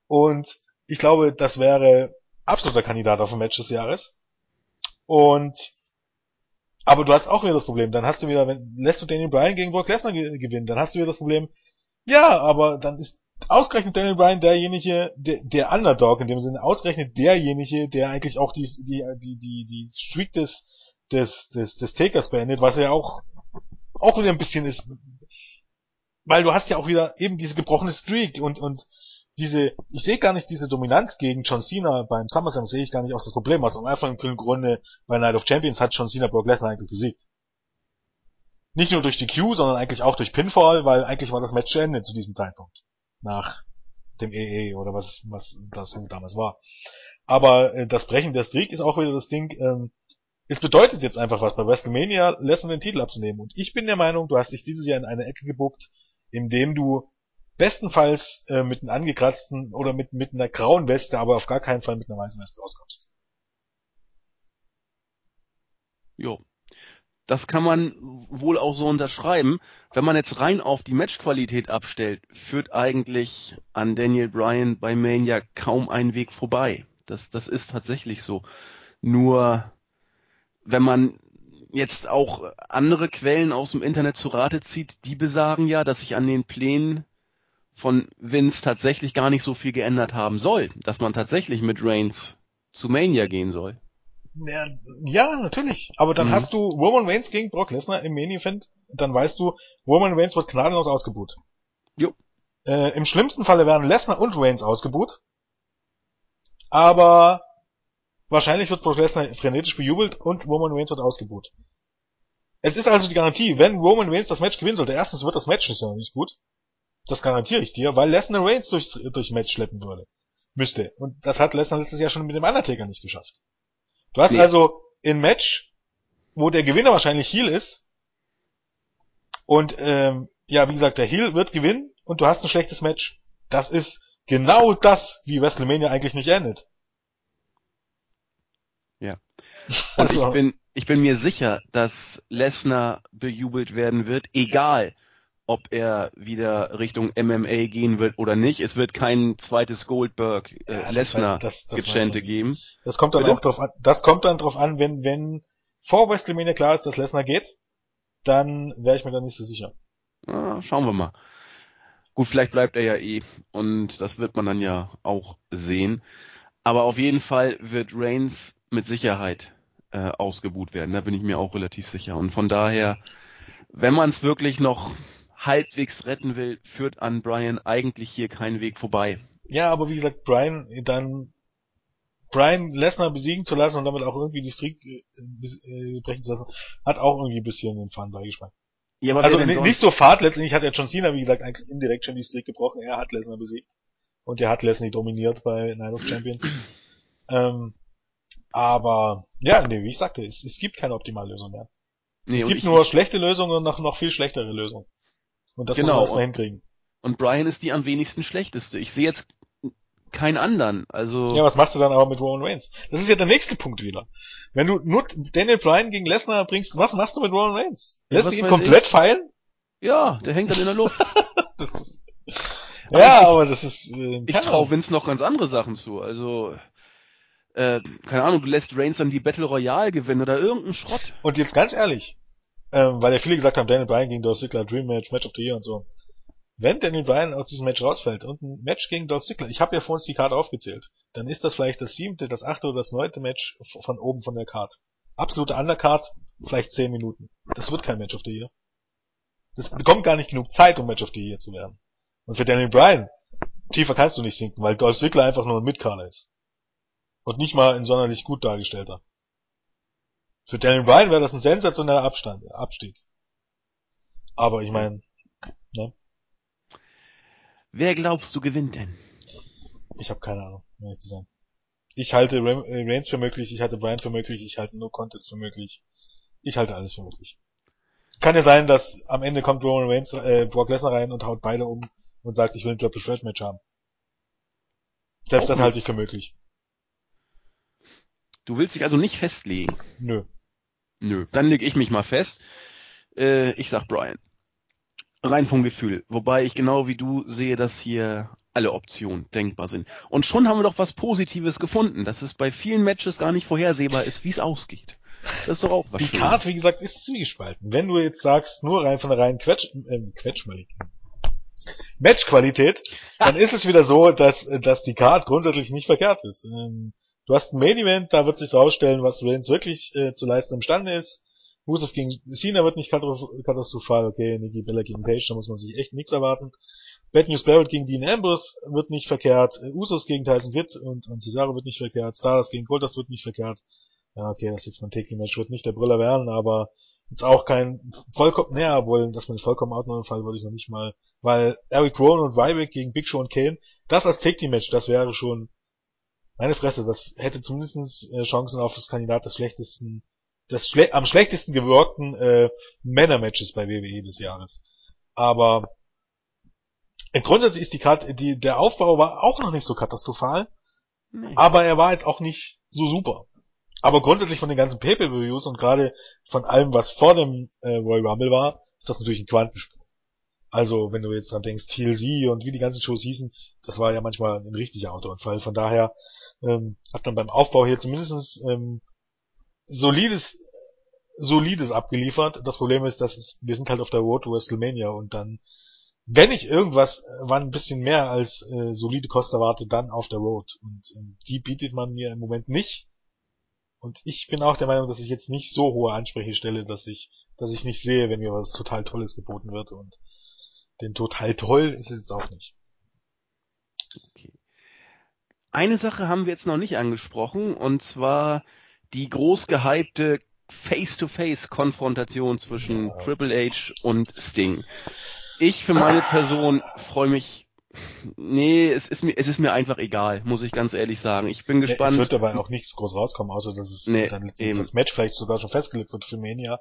Und ich glaube, das wäre absoluter Kandidat auf ein Match des Jahres. Aber du hast auch wieder das Problem, dann hast du wieder, lässt du Daniel Bryan gegen Brock Lesnar gewinnen, dann hast du wieder das Problem, ja, aber dann ist ausgerechnet Daniel Bryan derjenige, der Underdog in dem Sinne, ausgerechnet derjenige, der eigentlich auch die Streak des Takers beendet, was ja auch wieder ein bisschen ist, weil du hast ja auch wieder eben diese gebrochene Streak und diese, ich sehe gar nicht diese Dominanz gegen John Cena beim SummerSlam, sehe ich gar nicht aus das Problem, was also einfach im Grunde bei Night of Champions hat John Cena Brock Lesnar eigentlich besiegt. Nicht nur durch die Q, sondern eigentlich auch durch Pinfall, weil eigentlich war das Match zu Ende zu diesem Zeitpunkt. Nach dem EE oder was das damals war. Aber das Brechen der Streak ist auch wieder das Ding, es bedeutet jetzt einfach was bei WrestleMania, Lesnar den Titel abzunehmen. Und ich bin der Meinung, du hast dich dieses Jahr in eine Ecke gebuckt, indem du bestenfalls mit einem angekratzten oder mit einer grauen Weste, aber auf gar keinen Fall mit einer weißen Weste rauskommst. Jo. Das kann man wohl auch so unterschreiben. Wenn man jetzt rein auf die Matchqualität abstellt, führt eigentlich an Daniel Bryan bei Mania kaum ein Weg vorbei. Das ist tatsächlich so. Nur, wenn man jetzt auch andere Quellen aus dem Internet zu Rate zieht, die besagen ja, dass sich an den Plänen von Vince tatsächlich gar nicht so viel geändert haben soll. Dass man tatsächlich mit Reigns zu Mania gehen soll. Ja, natürlich. Aber dann hast du Roman Reigns gegen Brock Lesnar im Main Event. Dann weißt du, Roman Reigns wird gnadenlos ausgebuht. Jo. Im schlimmsten Falle werden Lesnar und Reigns ausgebuht. Aber wahrscheinlich wird Brock Lesnar frenetisch bejubelt und Roman Reigns wird ausgebuht. Es ist also die Garantie, wenn Roman Reigns das Match gewinnen sollte, erstens wird das Match nicht gut. Das garantiere ich dir, weil Lesnar Reigns durchs Match schleppen würde. Müsste. Und das hat Lesnar letztes Jahr schon mit dem Undertaker nicht geschafft. Du hast also ein Match, wo der Gewinner wahrscheinlich Heel ist. Und ja, wie gesagt, der Heel wird gewinnen und du hast ein schlechtes Match. Das ist genau das, wie WrestleMania eigentlich nicht endet. Ja. Und ich bin mir sicher, dass Lesnar bejubelt werden wird, egal ob er wieder Richtung MMA gehen wird oder nicht. Es wird kein zweites Goldberg Lesnar Geschenke geben. Das kommt dann auch drauf an. Das kommt dann drauf an, wenn vor WrestleMania klar ist, dass Lesnar geht, dann wäre ich mir da nicht so sicher. Ah, schauen wir mal. Gut, vielleicht bleibt er ja und das wird man dann ja auch sehen. Aber auf jeden Fall wird Reigns mit Sicherheit ausgebuht werden. Da bin ich mir auch relativ sicher. Und von daher, wenn man es wirklich noch halbwegs retten will, führt an Bryan eigentlich hier keinen Weg vorbei. Ja, aber wie gesagt, Bryan Lesnar besiegen zu lassen und damit auch irgendwie die Streak brechen zu lassen, hat auch irgendwie ein bisschen den Fahnenbeigeschmack. Ja, aber also nicht so fad, letztendlich hat ja John Cena, wie gesagt, eigentlich indirekt schon die Streak gebrochen, er hat Lesnar besiegt. Und er hat Lesnar dominiert bei Night of Champions. Aber, ja, nee, wie ich sagte, es gibt keine optimale Lösung mehr. Nee, es gibt nur schlechte Lösungen und noch viel schlechtere Lösungen. Und das muss man erstmal hinkriegen. Und Bryan ist die am wenigsten schlechteste. Ich sehe jetzt keinen anderen. Also ja, was machst du dann aber mit Roman Reigns? Das ist ja der nächste Punkt wieder. Wenn du nur Daniel Bryan gegen Lesnar bringst, was machst du mit Roman Reigns? Lässt du ihn komplett feilen? Ja, der hängt dann in der Luft. Aber das ist... ich traue Vince noch ganz andere Sachen zu. Also... keine Ahnung, du lässt Reigns dann die Battle Royale gewinnen oder irgendeinen Schrott. Und jetzt ganz ehrlich, weil ja viele gesagt haben, Daniel Bryan gegen Dolph Ziggler, Dream Match, Match of the Year und so. Wenn Daniel Bryan aus diesem Match rausfällt und ein Match gegen Dolph Ziggler, ich habe ja vor uns die Karte aufgezählt, dann ist das vielleicht das 7., das 8. oder das 9. Match von oben von der Karte. Absolute Undercard, vielleicht 10 Minuten. Das wird kein Match of the Year. Das bekommt gar nicht genug Zeit, um Match of the Year zu werden. Und für Daniel Bryan, tiefer kannst du nicht sinken, weil Dolph Ziggler einfach nur ein Mitkader ist. Und nicht mal in sonderlich gut dargestellter. Für Daniel Bryan wäre das ein sensationeller Abstieg. Aber ich meine, ne? Wer glaubst du gewinnt denn? Ich habe keine Ahnung, um ehrlich zu sein. Ich halte Reigns für möglich, ich halte Bryan für möglich, ich halte No Contest für möglich. Ich halte alles für möglich. Kann ja sein, dass am Ende kommt Roman Reigns, Brock Lesnar rein und haut beide um und sagt, ich will ein Triple Threat Match haben. Selbst das halte ich für möglich. Du willst dich also nicht festlegen? Nö. Dann lege ich mich mal fest. Ich sag Bryan. Rein vom Gefühl. Wobei ich genau wie du sehe, dass hier alle Optionen denkbar sind. Und schon haben wir doch was Positives gefunden, dass es bei vielen Matches gar nicht vorhersehbar ist, wie es ausgeht. Das ist doch auch was. Die Karte, wie gesagt, ist zwiegespalten. Wenn du jetzt sagst, nur rein von der reinen Matchqualität, dann ist es wieder so, dass die Karte grundsätzlich nicht verkehrt ist. Du hast ein Main-Event, da wird sich rausstellen, was Reigns wirklich zu leisten imstande ist. Rusev gegen Cena wird nicht katastrophal, okay, Nikki Bella gegen Paige, da muss man sich echt nichts erwarten. Bad News Barrett gegen Dean Ambrose wird nicht verkehrt. Usos gegen Tyson Kidd und Cesaro wird nicht verkehrt. Stardust gegen Goldust wird nicht verkehrt. Ja, okay, das jetzt mein Take-Team-Match wird nicht der Brüller werden, aber jetzt auch kein vollkommen, naja, wohl, dass man vollkommen outnoten Fall würde ich noch nicht mal, weil Eric Rowan und Ryback gegen Big Show und Kane, das als Take-Team-Match, das wäre schon meine Fresse, das hätte zumindest Chancen auf das Kandidat des schlechtesten, am schlechtesten geworkten Männer-Matches bei WWE des Jahres. Aber grundsätzlich ist die Karte, der Aufbau war auch noch nicht so katastrophal, nee, aber er war jetzt auch nicht so super. Aber grundsätzlich von den ganzen Pay-Per-Views und gerade von allem, was vor dem Royal Rumble war, ist das natürlich ein Quantensprung. Also, wenn du jetzt dran denkst, TLC und wie die ganzen Shows hießen, das war ja manchmal ein richtiger Autounfall. Von daher hat man beim Aufbau hier zumindest solides abgeliefert. Das Problem ist, wir sind halt auf der Road to WrestleMania und dann, wenn ich irgendwas wann ein bisschen mehr als solide Kost erwarte, dann auf der Road. Und die bietet man mir im Moment nicht. Und ich bin auch der Meinung, dass ich jetzt nicht so hohe Ansprüche stelle, dass ich nicht sehe, wenn mir was total Tolles geboten wird. Und denn total toll ist es jetzt auch nicht. Okay. Eine Sache haben wir jetzt noch nicht angesprochen, und zwar die groß gehypte Face-to-Face-Konfrontation zwischen Triple H und Sting. Ich für meine Person freue mich. Nee, es ist mir einfach egal, muss ich ganz ehrlich sagen. Ich bin gespannt. Es wird dabei auch nichts groß rauskommen, außer dass es dann letztendlich das Match vielleicht sogar schon festgelegt wird für Mania.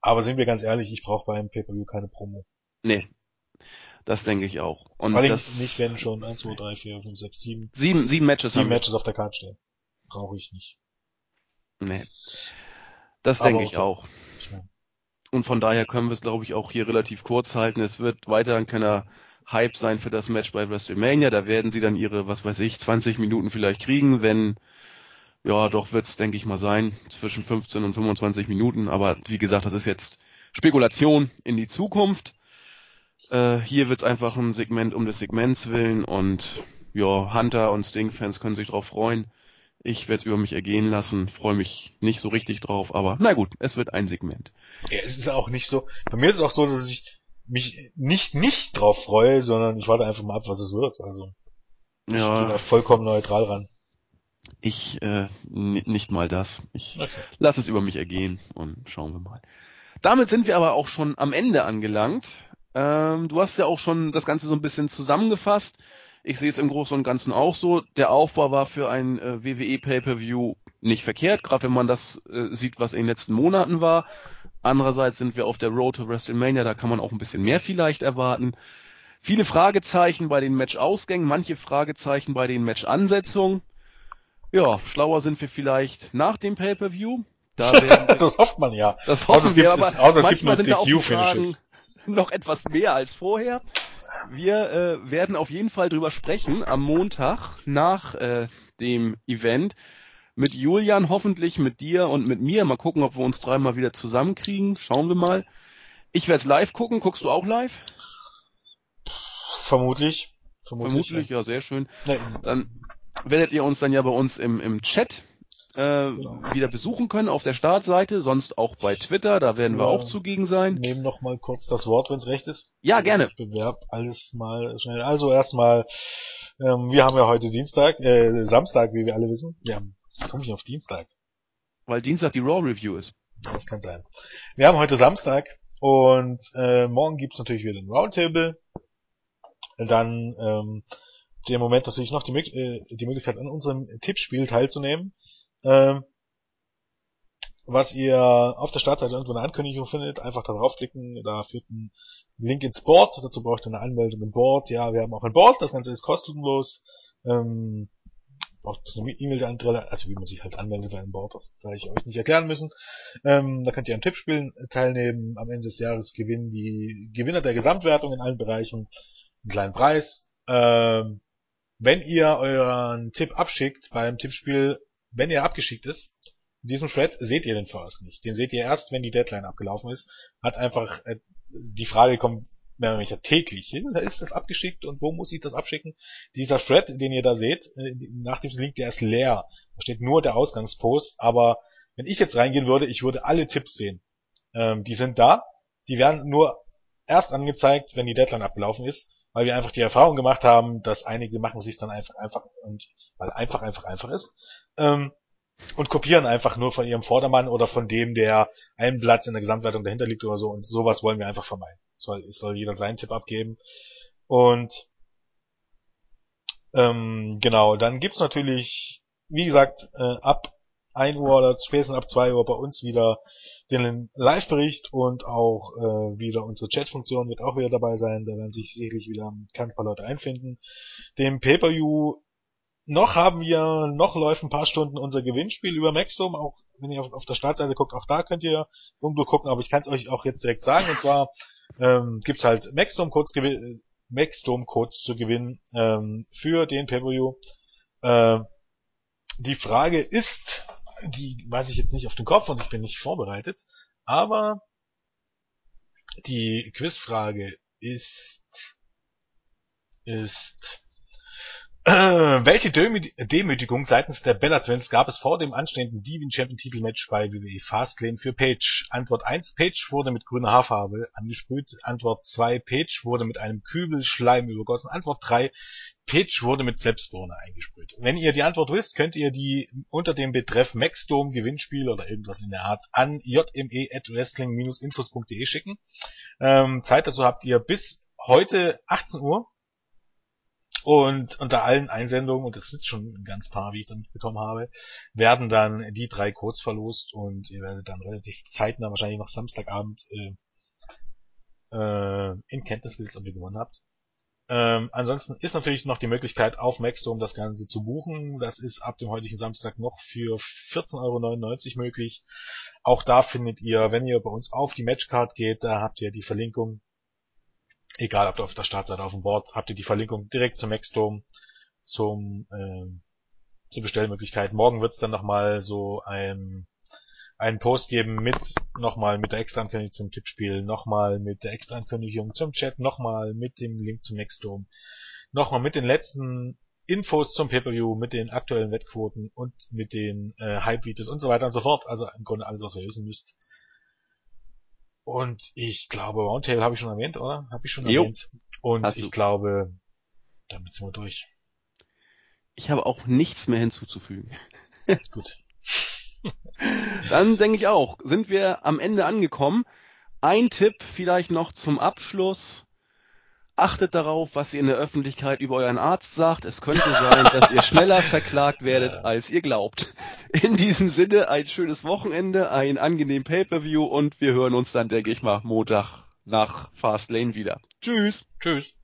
Aber sind wir ganz ehrlich, ich brauche beim Pay-Per-View keine Promo. Nee. Das denke ich auch. Und vor allem nicht, wenn schon 1, 2, 3, 4, 5, 6, 7. Sieben Matches haben wir. 7 Matches auf der Karte stehen. Brauche ich nicht. Nee. Das denke ich auch. Und von daher können wir es, glaube ich, auch hier relativ kurz halten. Es wird weiterhin keiner Hype sein für das Match bei WrestleMania. Da werden sie dann ihre, 20 Minuten vielleicht kriegen, wenn, wird's, denke ich mal, sein. Zwischen 15 und 25 Minuten. Aber wie gesagt, das ist jetzt Spekulation in die Zukunft. Hier wird's einfach ein Segment um des Segments willen und Hunter und Sting-Fans können sich drauf freuen. Ich werde es über mich ergehen lassen, freue mich nicht so richtig drauf, aber na gut, es wird ein Segment. Ja, es ist auch nicht so, bei mir ist es auch so, dass ich mich nicht drauf freue, sondern ich warte einfach mal ab, was es wird. Also ich gehe da vollkommen neutral ran. Ich nicht mal das. Ich lasse es über mich ergehen und schauen wir mal. Damit sind wir aber auch schon am Ende angelangt. Du hast ja auch schon das Ganze so ein bisschen zusammengefasst. Ich sehe es im Großen und Ganzen auch so. Der Aufbau war für ein WWE Pay-Per-View nicht verkehrt, gerade wenn man das sieht, was in den letzten Monaten war. Andererseits sind wir auf der Road to WrestleMania, da kann man auch ein bisschen mehr vielleicht erwarten. Viele Fragezeichen bei den Match-Ausgängen, manche Fragezeichen bei den Match-Ansetzungen. Ja, schlauer sind wir vielleicht nach dem Pay-Per-View. Da das hofft man ja. Das hoffen wir, aber außer es gibt nur DQ-Finishes. Noch etwas mehr als vorher. Wir werden auf jeden Fall drüber sprechen am Montag nach dem Event mit Julian, hoffentlich mit dir und mit mir. Mal gucken, ob wir uns dreimal wieder zusammenkriegen. Schauen wir mal. Ich werde es live gucken. Guckst du auch live? Vermutlich, ja, sehr schön. Dann werdet ihr uns dann ja bei uns im Chat wieder besuchen können auf der Startseite, sonst auch bei Twitter, da werden wir auch zugegen sein. Nehmen noch mal kurz das Wort, wenn es recht ist. Ja, gerne. Ich bewerbe alles mal schnell. Also erstmal, wir haben ja heute Samstag, wie wir alle wissen. Ja, komme ich auf Dienstag? Weil Dienstag die Raw-Review ist. Ja, das kann sein. Wir haben heute Samstag und morgen gibt's natürlich wieder den Roundtable. Dann im Moment natürlich noch die Möglichkeit, an unserem Tippspiel teilzunehmen. Was ihr auf der Startseite irgendwo eine Ankündigung findet, einfach da draufklicken, da führt ein Link ins Board, dazu braucht ihr eine Anmeldung im Board, ja, wir haben auch ein Board, das Ganze ist kostenlos, braucht ein bisschen E-Mail-Adresse, also wie man sich halt anmeldet bei einem Board, das werde ich euch nicht erklären müssen, da könnt ihr am Tippspielen teilnehmen, am Ende des Jahres gewinnen die Gewinner der Gesamtwertung in allen Bereichen einen kleinen Preis, wenn ihr euren Tipp abschickt beim Tippspiel, wenn er abgeschickt ist, diesen Thread seht ihr den vorerst nicht. Den seht ihr erst, wenn die Deadline abgelaufen ist. Hat einfach die Frage kommt, wenn man mich täglich hin, da ist das abgeschickt und wo muss ich das abschicken? Dieser Thread, den ihr da seht, nach dem Link, der ist leer. Da steht nur der Ausgangspost, aber wenn ich jetzt reingehen würde, ich würde alle Tipps sehen. Die sind da, die werden nur erst angezeigt, wenn die Deadline abgelaufen ist, weil wir einfach die Erfahrung gemacht haben, dass einige machen sich dann einfach und weil einfach ist. Und kopieren einfach nur von ihrem Vordermann oder von dem, der einen Platz in der Gesamtwertung dahinter liegt oder so. Und sowas wollen wir einfach vermeiden. Es soll jeder seinen Tipp abgeben. Und genau, dann gibt's natürlich, wie gesagt, ab 1 Uhr oder spätestens ab 2 Uhr bei uns wieder den Live-Bericht und auch wieder unsere Chat-Funktion wird auch wieder dabei sein. Da werden sich sicherlich wieder ein paar Leute einfinden. Dem Pay-Per-View noch läuft ein paar Stunden unser Gewinnspiel über Maxdome. Auch wenn ihr auf der Startseite guckt, auch da könnt ihr irgendwo gucken, aber ich kann es euch auch jetzt direkt sagen. Und zwar gibt's halt Maxdome-Codes zu gewinnen für den Pay-Per-View. Die Frage ist, die weiß ich jetzt nicht auf den Kopf und ich bin nicht vorbereitet, aber die Quizfrage ist welche Demütigung seitens der Bella Twins gab es vor dem anstehenden Divine Champion Titelmatch bei WWE Fastlane für Paige? Antwort 1, Paige wurde mit grüner Haarfarbe angesprüht. Antwort 2, Paige wurde mit einem Kübel Schleim übergossen. Antwort 3, Paige wurde mit Selbstbohne eingesprüht. Wenn ihr die Antwort wisst, könnt ihr die unter dem Betreff Maxdome Gewinnspiel oder irgendwas in der Art an jme@wrestling-infos.de schicken. Zeit dazu habt ihr bis heute 18 Uhr. Und unter allen Einsendungen, und das sind schon ein ganz paar, wie ich dann mitbekommen habe, werden dann die 3 Codes verlost und ihr werdet dann relativ zeitnah, wahrscheinlich noch Samstagabend, in Kenntnis gesetzt, ob ihr gewonnen habt. Ansonsten ist natürlich noch die Möglichkeit, auf Maxdome das Ganze zu buchen. Das ist ab dem heutigen Samstag noch für 14,99 € möglich. Auch da findet ihr, wenn ihr bei uns auf die Matchcard geht, da habt ihr die Verlinkung. Egal, ob auf der Startseite auf dem Board, habt ihr die Verlinkung direkt zum Maxdome, zur Bestellmöglichkeit. Morgen wird es dann nochmal so einen Post geben mit der extra Ankündigung zum Tippspiel, nochmal mit der extra Ankündigung zum Chat, nochmal mit dem Link zum Maxdome, nochmal mit den letzten Infos zum Pay-Per-View, mit den aktuellen Wettquoten und mit den Hype-Videos und so weiter und so fort. Also im Grunde alles, was ihr wissen müsst. Und ich glaube, Roundtable habe ich schon erwähnt, oder? Und ich glaube, damit sind wir durch. Ich habe auch nichts mehr hinzuzufügen. Gut. Dann denke ich auch, sind wir am Ende angekommen. Ein Tipp vielleicht noch zum Abschluss. Achtet darauf, was ihr in der Öffentlichkeit über euren Arzt sagt. Es könnte sein, dass ihr schneller verklagt werdet, als ihr glaubt. In diesem Sinne, ein schönes Wochenende, ein angenehmen Pay-Per-View und wir hören uns dann, denke ich mal, Montag nach Fastlane wieder. Tschüss.